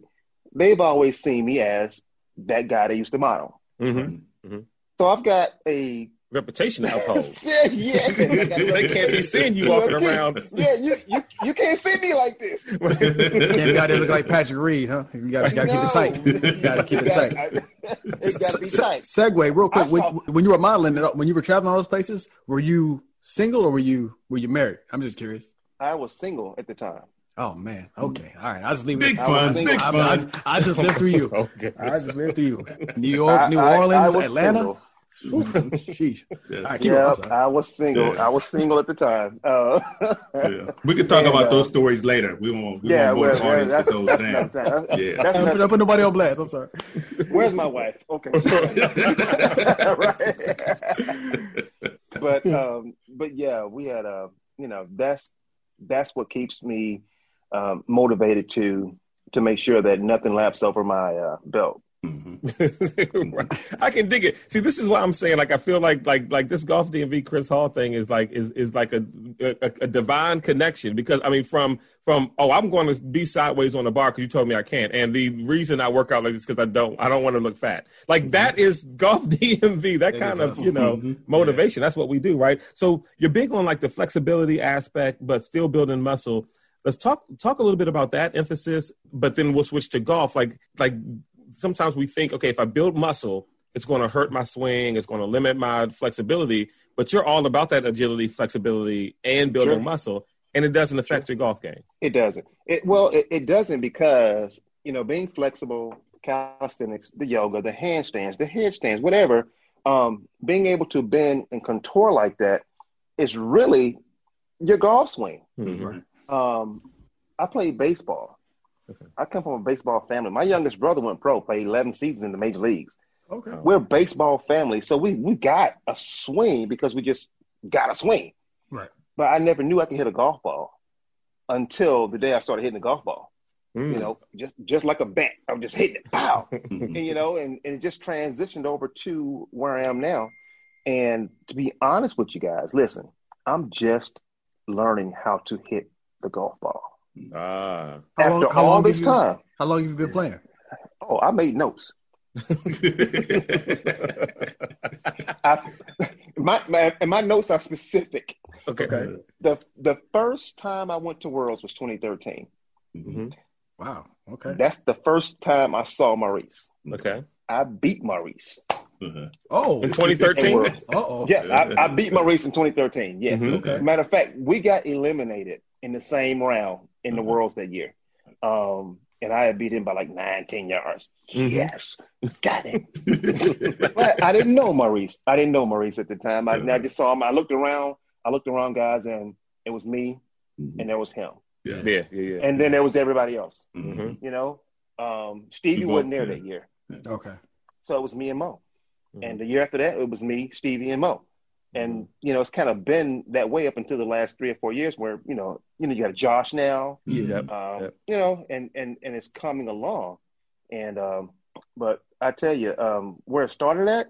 they've always seen me as that guy that used to model. Mm-hmm. Mm-hmm. So I've got a reputation to uphold. Yeah, they can't be seeing you walking around. Yeah, you can't see me like this. You can't be out there looking like Patrick Reed, huh? You gotta keep it tight. You gotta keep it tight. It gotta be tight. Segue real quick. When you were modeling, when you were traveling all those places, were you single or were you married? I'm just curious. I was single at the time. Oh man. Okay. All right. I'll just leave it. Big fun. I just lived through you. Okay. I just lived through you. New York, New Orleans, Atlanta. Single. Sheesh. Yes. Right, yeah, I was single. Yeah. I was single at the time. Yeah. We could talk about those stories later. We won't. We won't that's those things. Yeah. Don't put nobody on blast. I'm sorry. Where's my wife? Okay. Right. But yeah, we had a. You know, that's what keeps me motivated to make sure that nothing laps over my belt. Mm-hmm. Right. I can dig it. See, this is why I'm saying, like, I feel like this Golf DMV Chris Hall thing is like a divine connection, because I mean, from I'm going to be sideways on the bar because you told me I can't, and the reason I work out like this because I don't want to look fat. Like that is Golf DMV. That kind of awesome. You know motivation. Yeah. That's what we do, right? So you're big on like the flexibility aspect, but still building muscle. Let's talk a little bit about that emphasis, but then we'll switch to golf. Like. Sometimes we think, okay, if I build muscle, it's going to hurt my swing. It's going to limit my flexibility. But you're all about that agility, flexibility, and building muscle, and it doesn't affect your golf game. It doesn't. It doesn't because, you know, being flexible, calisthenics, the yoga, the handstands, the headstands, whatever, being able to bend and contour like that is really your golf swing. Mm-hmm. I play baseball. Okay. I come from a baseball family. My youngest brother went pro, played 11 seasons in the major leagues. Okay. We're a baseball family, so we got a swing because we just got a swing. Right. But I never knew I could hit a golf ball until the day I started hitting a golf ball. Mm. You know, just like a bat, I'm just hitting it, pow. And, you know, and it just transitioned over to where I am now. And to be honest with you guys, listen, I'm just learning how to hit the golf ball. How long have you been playing? Oh, I made notes. My notes are specific. Okay. The first time I went to Worlds was 2013. Mm-hmm. Wow. Okay. That's the first time I saw Maurice. Okay. I beat Maurice. Uh-huh. Oh, in 2013. Yeah, I beat Maurice in 2013. Yes. Mm-hmm. Okay. Matter of fact, we got eliminated in the same round in the Worlds that year. and I had beat him by like 9-10 yards. Mm-hmm. Yes, got it. But I didn't know Maurice. I didn't know Maurice at the time. Mm-hmm. I just saw him. I looked around, guys, and it was me, mm-hmm. and there was him. Yeah. And then there was everybody else. Mm-hmm. You know, Stevie wasn't there that year. Yeah. Okay. So it was me and Mo. Mm-hmm. And the year after that, it was me, Stevie, and Mo. And, you know, it's kind of been that way up until the last 3 or 4 years where, you know, you got Josh now, you know, and it's coming along. And, but I tell you, where it started at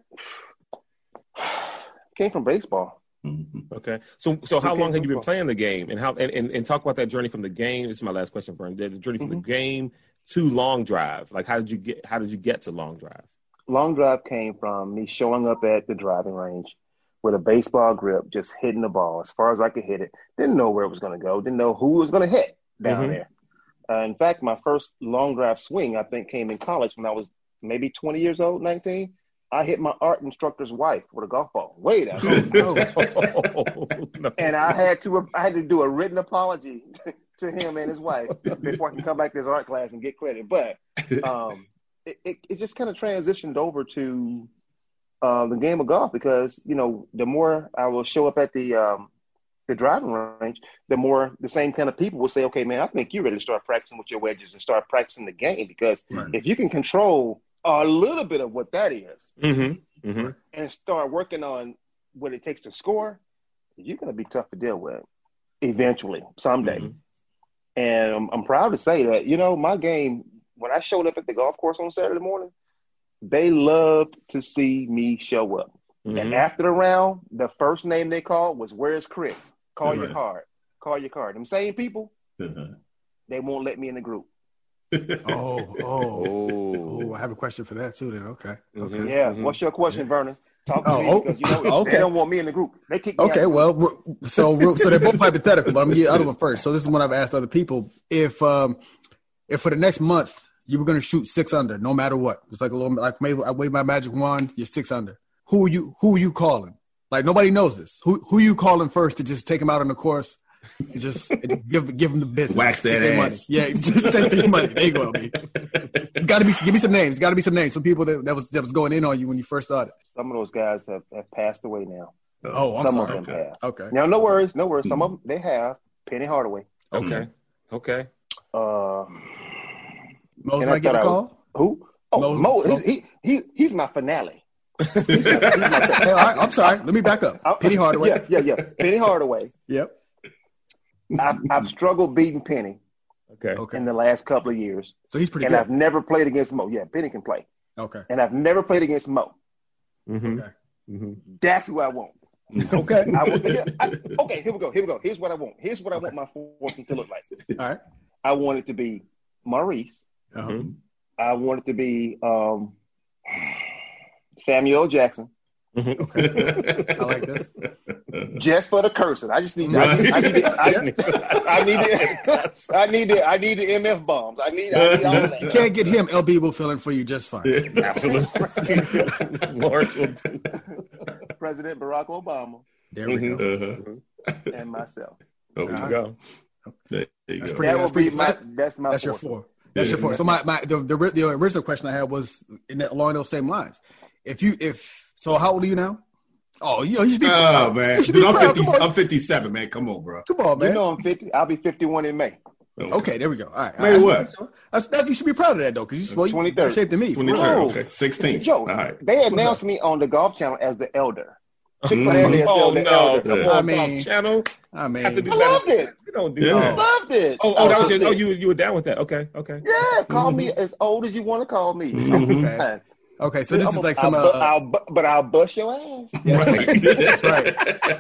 came from baseball. Mm-hmm. Okay. So how long had you been playing the game and talk about that journey from the game. This is my last question for him. The journey from mm-hmm. the game to long drive. Like, how did you get to long drive? Long drive came from me showing up at the driving range with a baseball grip, just hitting the ball as far as I could hit it. Didn't know where it was going to go. Didn't know who was going to hit down mm-hmm. there. In fact, my first long drive swing, I think, came in college when I was maybe 20 years old, 19. I hit my art instructor's wife with a golf ball. Way down. No. And I had to do a written apology to him and his wife before I can come back to his art class and get credit. But it just kind of transitioned over to the game of golf because, you know, the more I will show up at the driving range, the more the same kind of people will say, okay, man, I think you really start practicing with your wedges and start practicing the game because right. if you can control a little bit of what that is mm-hmm. Mm-hmm. and start working on what it takes to score, you're going to be tough to deal with eventually, someday. Mm-hmm. And I'm proud to say that, you know, my game, when I showed up at the golf course on Saturday morning, they loved to see me show up. Mm-hmm. And after the round, the first name they called was, where's Chris? Call right. your card. Call your card. Them same people, uh-huh. they won't let me in the group. Oh! I have a question for that too then. Okay. Mm-hmm. Yeah. Mm-hmm. What's your question, Vernon? Talk to me because, you know, they don't want me in the group. They kick me out. Okay, well, so they're both hypothetical, but I'm going to get the other one first. So this is what I've asked other people. If for the next month, you were going to shoot 6 under, no matter what. It's like a little, like maybe I wave my magic wand. You're 6 under. Who are you calling? Like nobody knows this. Who you calling first to just take them out on the course? And just give them the business. Wax that ass. Money. Yeah, just take their money. There you go, LB. It's got to be. Give me some names. Got to be some names. Some people that was going in on you when you first started. Some of those guys have passed away now. Oh, I'm sorry. Some of them have. Okay. Now, no worries. Some of them they have. Penny Hardaway. Okay. Mo's might get a call? Who? Oh, Mo. He's my finale. He's my hey, I'm sorry. Let me back up. Penny Hardaway. Yeah. Penny Hardaway. Yep. I've struggled beating Penny in the last couple of years. So he's pretty good. And I've never played against Mo. Yeah, Penny can play. Okay. And I've never played against Mo. Mm-hmm. Okay. Mm-hmm. That's who I want. Okay. Here we go. Here's what I want. Here's what I want my fortune to look like. All right. I want it to be Maurice. Uh-huh. I want it to be Samuel Jackson. Okay. I like this. Just for the cursing, I just need. I need the MF bombs. I need all that. You can't get him. LB will fill in for you just fine. Yeah. President Barack Obama. There we go. Uh-huh. And myself. There you go. That's your four. That's your four. So the original question I had was along those same lines. So how old are you now? Oh, you should be proud. Oh, man. Dude, I'm 57, man. Come on, bro. Come on, man. You know I'm 50. I'll be 51 in May. Okay, there we go. All right. May what? You should be proud of that, though, because you're better shaped than me. 23rd, okay. 16th. Yo, all right. They announced me on the Golf Channel as the elder. Come on, Golf Channel. I mean, I loved it. You don't do that. I loved it. You were down with that. Okay. Yeah, call me as old as you want to call me. Okay. Okay, so this is like some. I'll bust your ass. Yeah, that's right.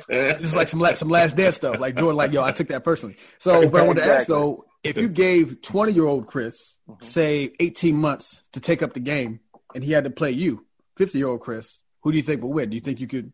This is like some Last Dance stuff. Like Jordan, like, yo, I took that personally. So, but I wanted to ask though, if you gave 20-year-old Chris, say 18 months to take up the game, and he had to play you, 50-year-old Chris, who do you think would win? Do you think you could?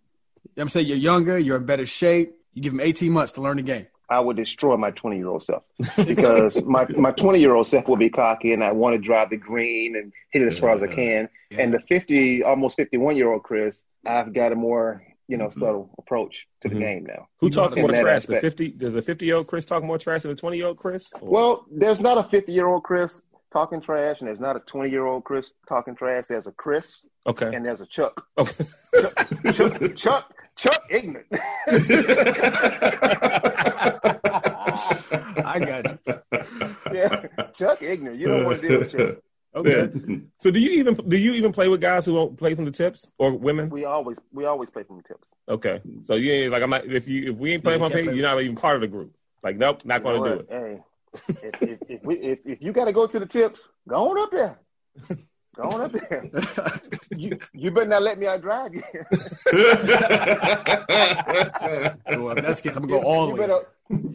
I'm saying you're younger, you're in better shape. You give him 18 months to learn the game. I would destroy my 20-year-old self because my 20-year-old self will be cocky and I want to drive the green and hit it as far as I can. Yeah. And the almost 51-year-old Chris, I've got a more, subtle approach to the game now. Who talks more trash? Does the 50-year-old Chris talk more trash than the 20-year-old Chris? Or? Well, there's not a 50-year-old Chris talking trash, and there's not a 20-year-old Chris talking trash. There's a Chris, okay, and there's a Chuck. Okay. Chuck ignorant. I got you. Yeah, Chuck ignorant. You don't want to deal with Chuck. Okay. Yeah. So do you even play with guys who don't play from the tips or women? We always play from the tips. Okay. So you ain't like I'm not if we ain't playing from the tips, you're not even part of the group. Like nope, not going to do it. Hey. If you got to go to the tips, go on up there. Go on up there. You better not let me out drive you. Well, that's the case. I'm going to go all the way.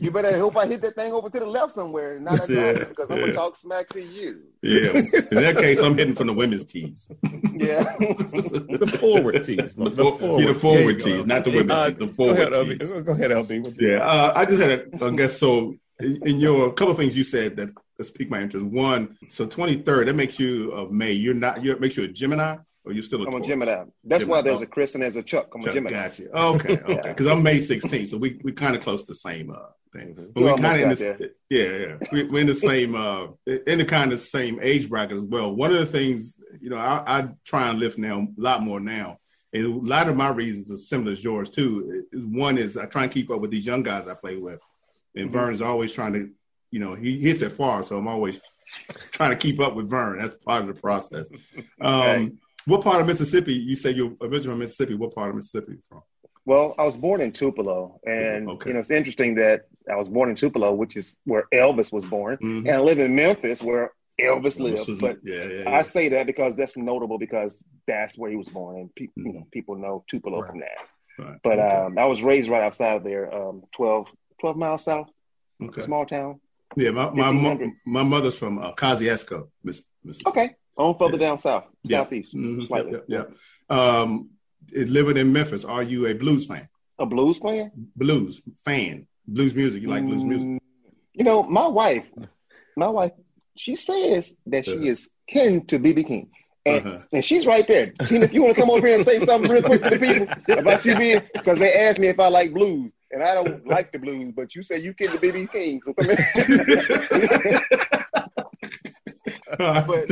You better hope I hit that thing over to the left somewhere and not because I'm going to talk smack to you. Yeah. In that case, I'm hitting from the women's tees. Yeah. The forward tees. The forward tees, not the women's tees. The forward tees. Go ahead, LB. Yeah. I just had I guess so. In your couple of things you said that piqued my interest. One, so 23rd, that makes you of May. It makes you a Gemini, or you're still a Taurus? I'm a Gemini. That's Gemini. Why there's a Chris and there's a Chuck. I'm a Gemini. Gotcha. Okay. Because I'm May 16th, so we kind of close to the same thing. But we kind of we're in the same in the kind of same age bracket as well. One of the things I try and lift now a lot more now. And a lot of my reasons are similar as yours too. One is I try and keep up with these young guys I play with. And mm-hmm. Vern's always trying to, he hits it far, so I'm always trying to keep up with Vern. That's part of the process. Okay. What part of Mississippi, you say you're originally from Mississippi, what part of Mississippi are you from? Well, I was born in Tupelo, and, it's interesting that I was born in Tupelo, which is where Elvis was born, mm-hmm. and I live in Memphis where Elvis lived. But I say that because that's notable because that's where he was born, and people know Tupelo from that. Right. But I was raised right outside of there, 12 miles south, small town. Yeah, my mother's from Kosciuszko, Mississippi. Okay, on further down south, southeast, slightly. Yeah. Living in Memphis, are you a blues fan? A blues fan? Blues fan, blues music. You like blues music? My wife, she says that she is kin to BB King. And she's right there. Tina, if you want to come over here and say something real quick to the people about you being, because they asked me if I like blues. And I don't like the blues, but you say you kid the BB King. So come in. But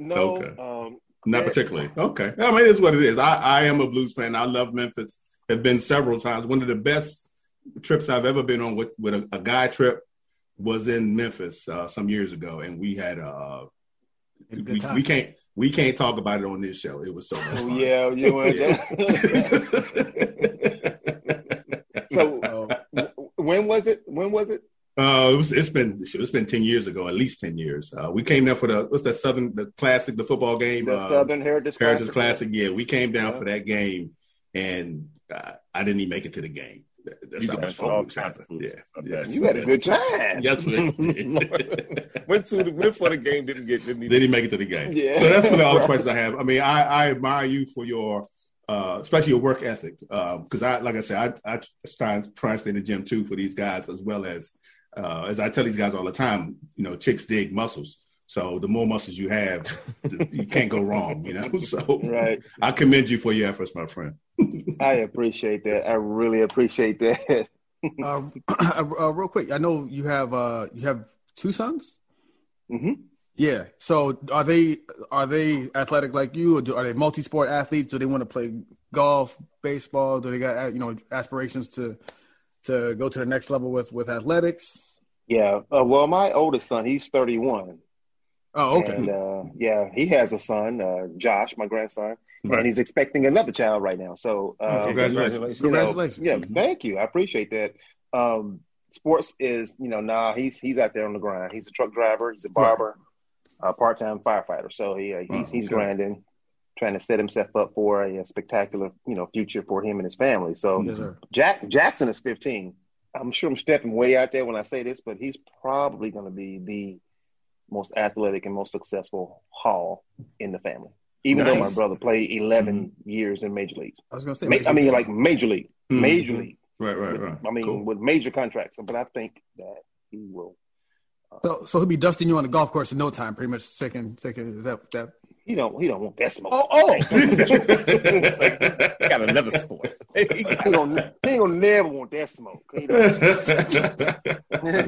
no. Okay. Not particularly. Okay. I mean, it's what it is. I am a blues fan. I love Memphis. Have been several times. One of the best trips I've ever been on with a guy trip was in Memphis some years ago. And we had we can't talk about it on this show. It was so much fun. Oh, yeah. You want to So when was it? It's been 10 years ago, at least 10 years. We came down for the football game? The Southern Heritage Classic. Yeah, we came down for that game, and I didn't even make it to the game. That's how much fun. You had a good time. Yes, we did. Went for the game, didn't make it to the game. Yeah. So that's one of all the questions I have. I mean, I admire you for your especially your work ethic, because I try and stay in the gym too for these guys, as well as I tell these guys all the time, chicks dig muscles. So the more muscles you have, you can't go wrong. So right. I commend you for your efforts, my friend. I appreciate that. I really appreciate that. Real quick, I know you have two sons. Mm-hmm. Yeah. So are they athletic like you, or are they multi-sport athletes? Do they want to play golf, baseball? Do they got aspirations to go to the next level with athletics? Yeah. Well, my oldest son, he's 31. Oh, okay. And, he has a son, Josh, my grandson, right. And he's expecting another child right now. So congratulations. Congratulations. Yeah. Mm-hmm. Thank you. I appreciate that. Sports is, he's out there on the grind. He's a truck driver. He's a barber. Right. A part-time firefighter, so he's grinding, trying to set himself up for a spectacular, future for him and his family. So Jackson is 15. I'm sure I'm stepping way out there when I say this, but he's probably going to be the most athletic and most successful Hall in the family. Even though my brother played 11 years in Major League. I was going to say, Major League, mm-hmm. Major League, right. With major contracts. But I think that he will. So he'll be dusting you on the golf course in no time, pretty much. Second, is that? He don't want that smoke. Oh, got another sport. he don't gonna never want that smoke.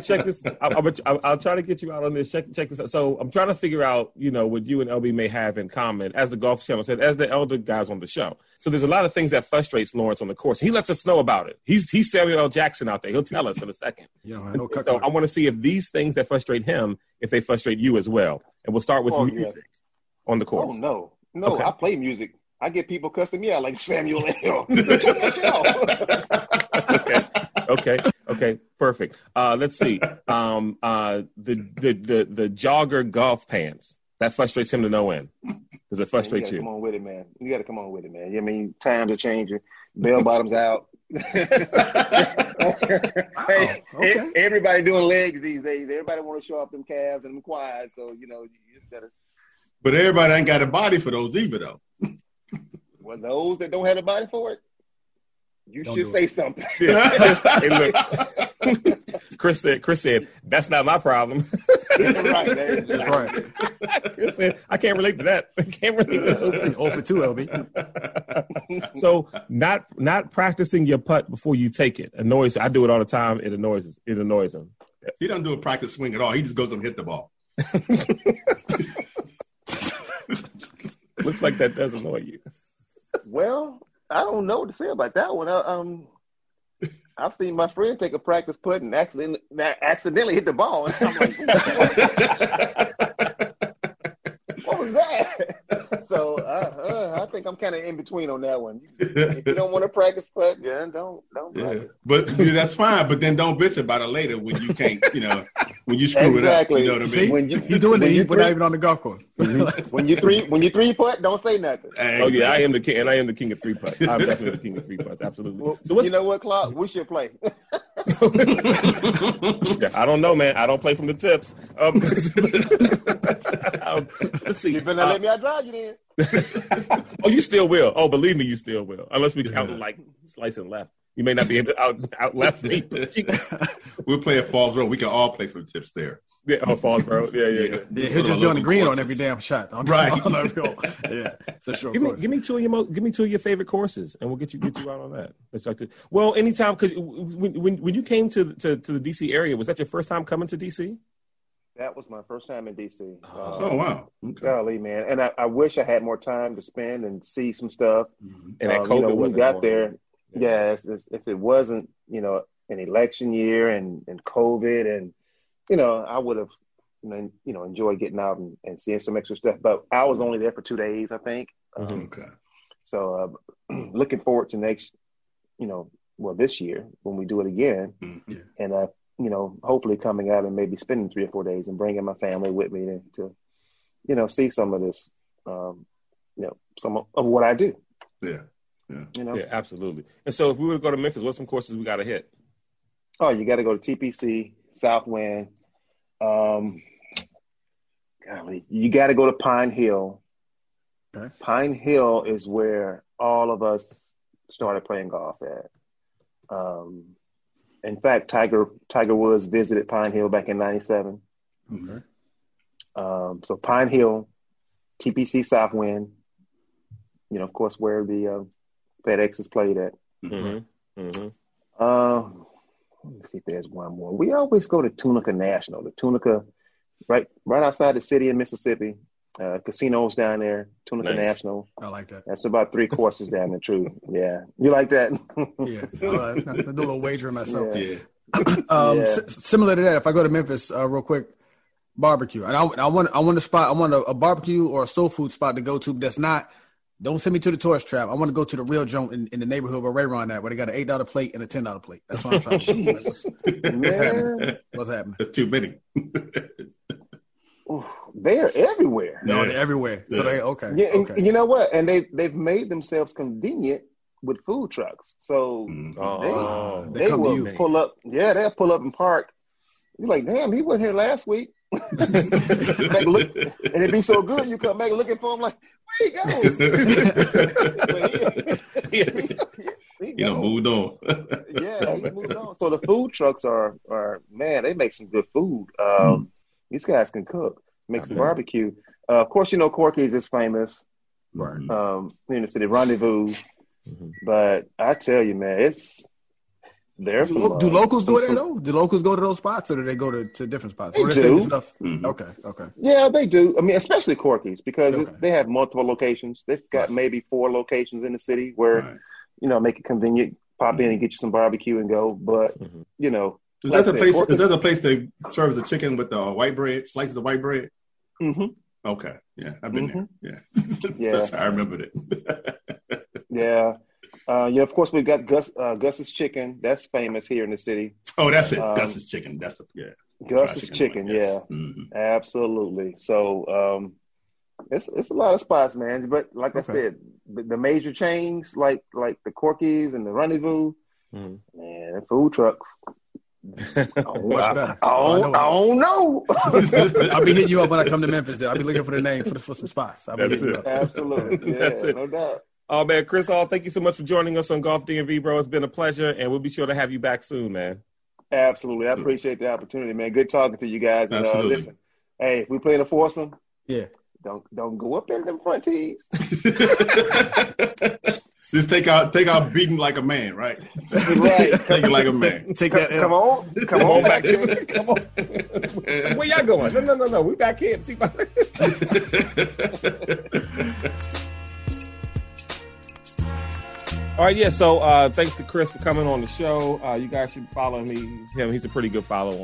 Check this. I'll try to get you out on this. Check this out. So I'm trying to figure out, you know, what you and LB may have in common, as the Golf Channel said, as the elder guys on the show. So there's a lot of things that frustrates Lawrence on the course. He lets us know about it. He's Samuel L. Jackson out there. He'll tell us in a second. Yeah, I know. So I want to see if these things that frustrate him, if they frustrate you as well. And we'll start with music on the course. Oh no, okay. I play music. I get people cussing me out like Samuel L. Okay. Perfect. Let's see. The jogger golf pants that frustrates him to no end. Does it frustrate you? Come on with it, man. You got to come on with it, man. You know what I mean, times are changing. Bell bottoms out. Everybody doing legs these days. Everybody want to show off them calves and them quads. So you know, you just gotta. But everybody ain't got a body for those either, though. Well, those that don't have a body for it, you should say something. Hey, look. Chris said, that's not my problem. That's right. Chris said, I can't relate to that. I can't relate to those. 0 for 2, LB. So not practicing your putt before you take it annoys. I do it all the time. It annoys him. He doesn't do a practice swing at all. He just goes and hit the ball. Looks like that does annoy you. Well, I don't know what to say about that one. I've seen my friend take a practice putt and accidentally hit the ball. And I'm like, what was that? So I think I'm kind of in between on that one. If you don't want to practice putt, yeah, don't practice. But that's fine. But then don't bitch about it later when you can't, you know. When you screw it up, you know what I mean? When you're doing it, but not even on the golf course. When you three putt, don't say nothing. Oh, yeah, I am the king, and I am the king of three putts. I'm definitely the king of three putts, absolutely. Well, so you know what, Claude? We should play. I don't know, man. I don't play from the tips. Let's see. You better let me drive you then. Oh, you still will. Oh, believe me, you still will. Unless we count like slice and left. You may not be able to outlast me. We'll play at Falls Road. We can all play from the tips there. Yeah, oh, Falls Road. Yeah. He'll just be on the green courses. On every damn shot. Yeah, it's a short course. Give me two of your favorite courses, and we'll get you out on that. Well, anytime, because when you came to the DC area, was that your first time coming to DC? That was my first time in DC. Oh wow! Okay. Golly, man, and I wish I had more time to spend and see some stuff. Mm-hmm. And that COVID wasn't got there. Fun. Yeah, if it wasn't, you know, an election year and COVID and, you know, I would have, you know, enjoyed getting out and seeing some extra stuff. But I was only there for 2 days, I think. Okay. So looking forward to this year when we do it again. Mm-hmm. And, you know, hopefully coming out and maybe spending 3 or 4 days and bringing my family with me to you know, see some of this, some of what I do. Yeah. Yeah. You know? Yeah, absolutely. And so if we were to go to Memphis, what's some courses we got to hit? Oh, you got to go to TPC, Southwind. You got to go to Pine Hill. Okay. Pine Hill is where all of us started playing golf at. In fact, Tiger Woods visited Pine Hill back in 1997. Okay. So Pine Hill, TPC, Southwind, you know, of course, where the FedEx is played at. Mm-hmm. Mm-hmm. Let's see if there's one more. We always go to Tunica National, the Tunica, right outside the city in Mississippi. Casinos down there, Tunica National. I like that. That's about 3 courses down there, true. Yeah, you like that? Yeah, I do a little wager myself. Yeah. Similar to that, if I go to Memphis, real quick. Barbecue, and I want a barbecue or a soul food spot to go to that's not. Don't send me to the tourist trap. I want to go to the real joint in the neighborhood where Rayron at, where they got an $8 plate and a $10 plate. That's what I'm trying to do. What's happening? That's too many. They're everywhere. No, they're everywhere. Yeah. So they And you know what? And they've made themselves convenient with food trucks. So they will pull up. Yeah, they'll pull up and park. You're like, damn, he wasn't here last week. And it'd be so good, you come back looking for him like, where he goes? Moved on. Yeah, he moved on. So the food trucks are they make some good food. These guys can cook, make some barbecue. Of course, you know, Corky's is famous. Right. In the city, Rendezvous. Mm-hmm. But I tell you, man, it's There's do locals go there though? Do locals go to those spots, or do they go to different spots? They do. Stuff? Mm-hmm. Okay. Yeah, they do. I mean, especially Corky's, because they have multiple locations. They've got maybe 4 locations in the city where, you know, make it convenient. Pop in and get you some barbecue and go. But you know, is like that the place? Corky's, is that the place they serve the chicken with the white bread, slices of white bread? Mm-hmm. Okay. Yeah, I've been there. Yeah. That's how I remembered it. Yeah, of course, we've got Gus's Chicken. That's famous here in the city. Oh, that's it. Gus's Chicken. That's the Gus's Chicken, absolutely. So it's a lot of spots, man. But like I said, the major chains like the Corky's and the Rendezvous, man, food trucks. I don't know. I'll be hitting you up when I come to Memphis. Then I'll be looking for the name for some spots. I'll be hitting you up. Absolutely. Yeah, no doubt. Oh, man, Chris Hall, thank you so much for joining us on Golf DMV, bro. It's been a pleasure, and we'll be sure to have you back soon, man. Absolutely. I appreciate the opportunity, man. Good talking to you guys. And listen, hey, if we play in a foursome, don't go up there to them front tees. Just take out beating like a man, right? Right. Take it like a man. Take that. Come on back to it. Come on. Where y'all going? No. We back here. All right, yeah, so thanks to Chris for coming on the show. You guys should follow him. He's a pretty good follow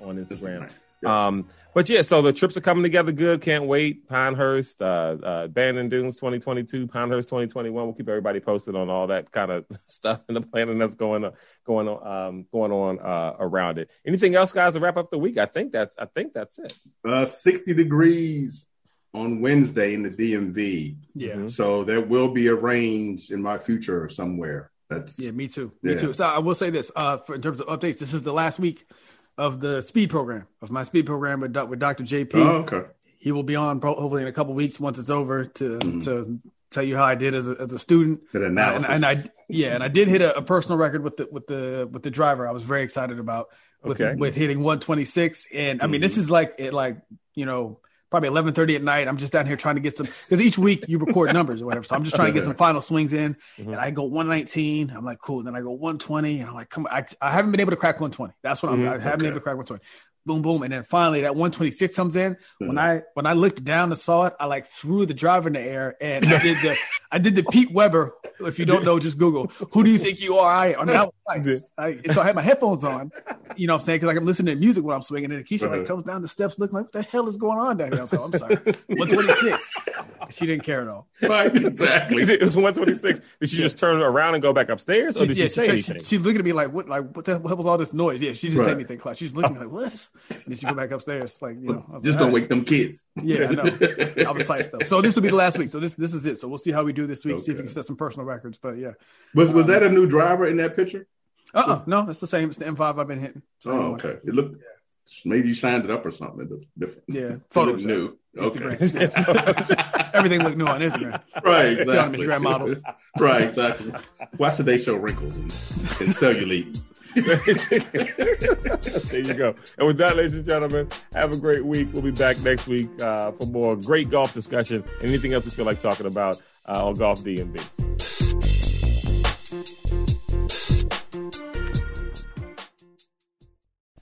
on Instagram. Yeah. But, yeah, so the trips are coming together good. Can't wait. Pinehurst, Bandon Dunes 2022, Pinehurst 2021. We'll keep everybody posted on all that kind of stuff and the planning that's going on around it. Anything else, guys, to wrap up the week? I think that's it. 60 degrees. On Wednesday in the DMV. Yeah. So there will be a range in my future somewhere. Me too. So I will say this, in terms of updates, this is the last week of the speed program with Dr. JP. Oh, okay. He will be on hopefully in a couple of weeks once it's over to tell you how I did as a student. An analysis. And I did hit a personal record with the driver. I was very excited about with hitting 126. And I mean, this is like, you know, probably 11:30 at night. I'm just down here trying to get some, because each week you record numbers or whatever. So I'm just trying to get some final swings in, and I go 119. I'm like, cool. And then I go 120, and I'm like, come on. I haven't been able to crack 120. That's what I haven't been able to crack 120. Boom, boom, and then finally that 126 comes in. When I looked down and saw it, I like threw the driver in the air, and I did the Pete Weber. If you don't know, just Google. Who do you think you are? I am. So I had my headphones on. You know what I'm saying? Because like, I'm listening to music when I'm swinging. And Keisha like comes down the steps, looking like, what the hell is going on down here? I was like, I'm sorry. 126. She didn't care at all. Right, exactly. It was 126. Did she just turn around and go back upstairs? Or did she say anything? She's looking at me like, what the hell was all this noise? Yeah, she didn't say anything. Claude. She's looking like, what? And then she go back upstairs. Like, you know, just don't wake them kids. Yeah, I know. I was psyched though. So this will be the last week. So this is it. So we'll see how we do this week. Okay. See if we can set some personal records. But yeah. Was that a new driver in that picture? No, it's the same. It's the M5 I've been hitting. Okay. It looked maybe you shined it up or something. It looked different. Yeah, photos new. Instagram. Everything looked new on Instagram. Right, exactly. Instagram models. Right, exactly. Why should they show wrinkles and cellulite? There you go. And with that, ladies and gentlemen, have a great week. We'll be back next week for more great golf discussion and anything else we feel like talking about on Golf DMV.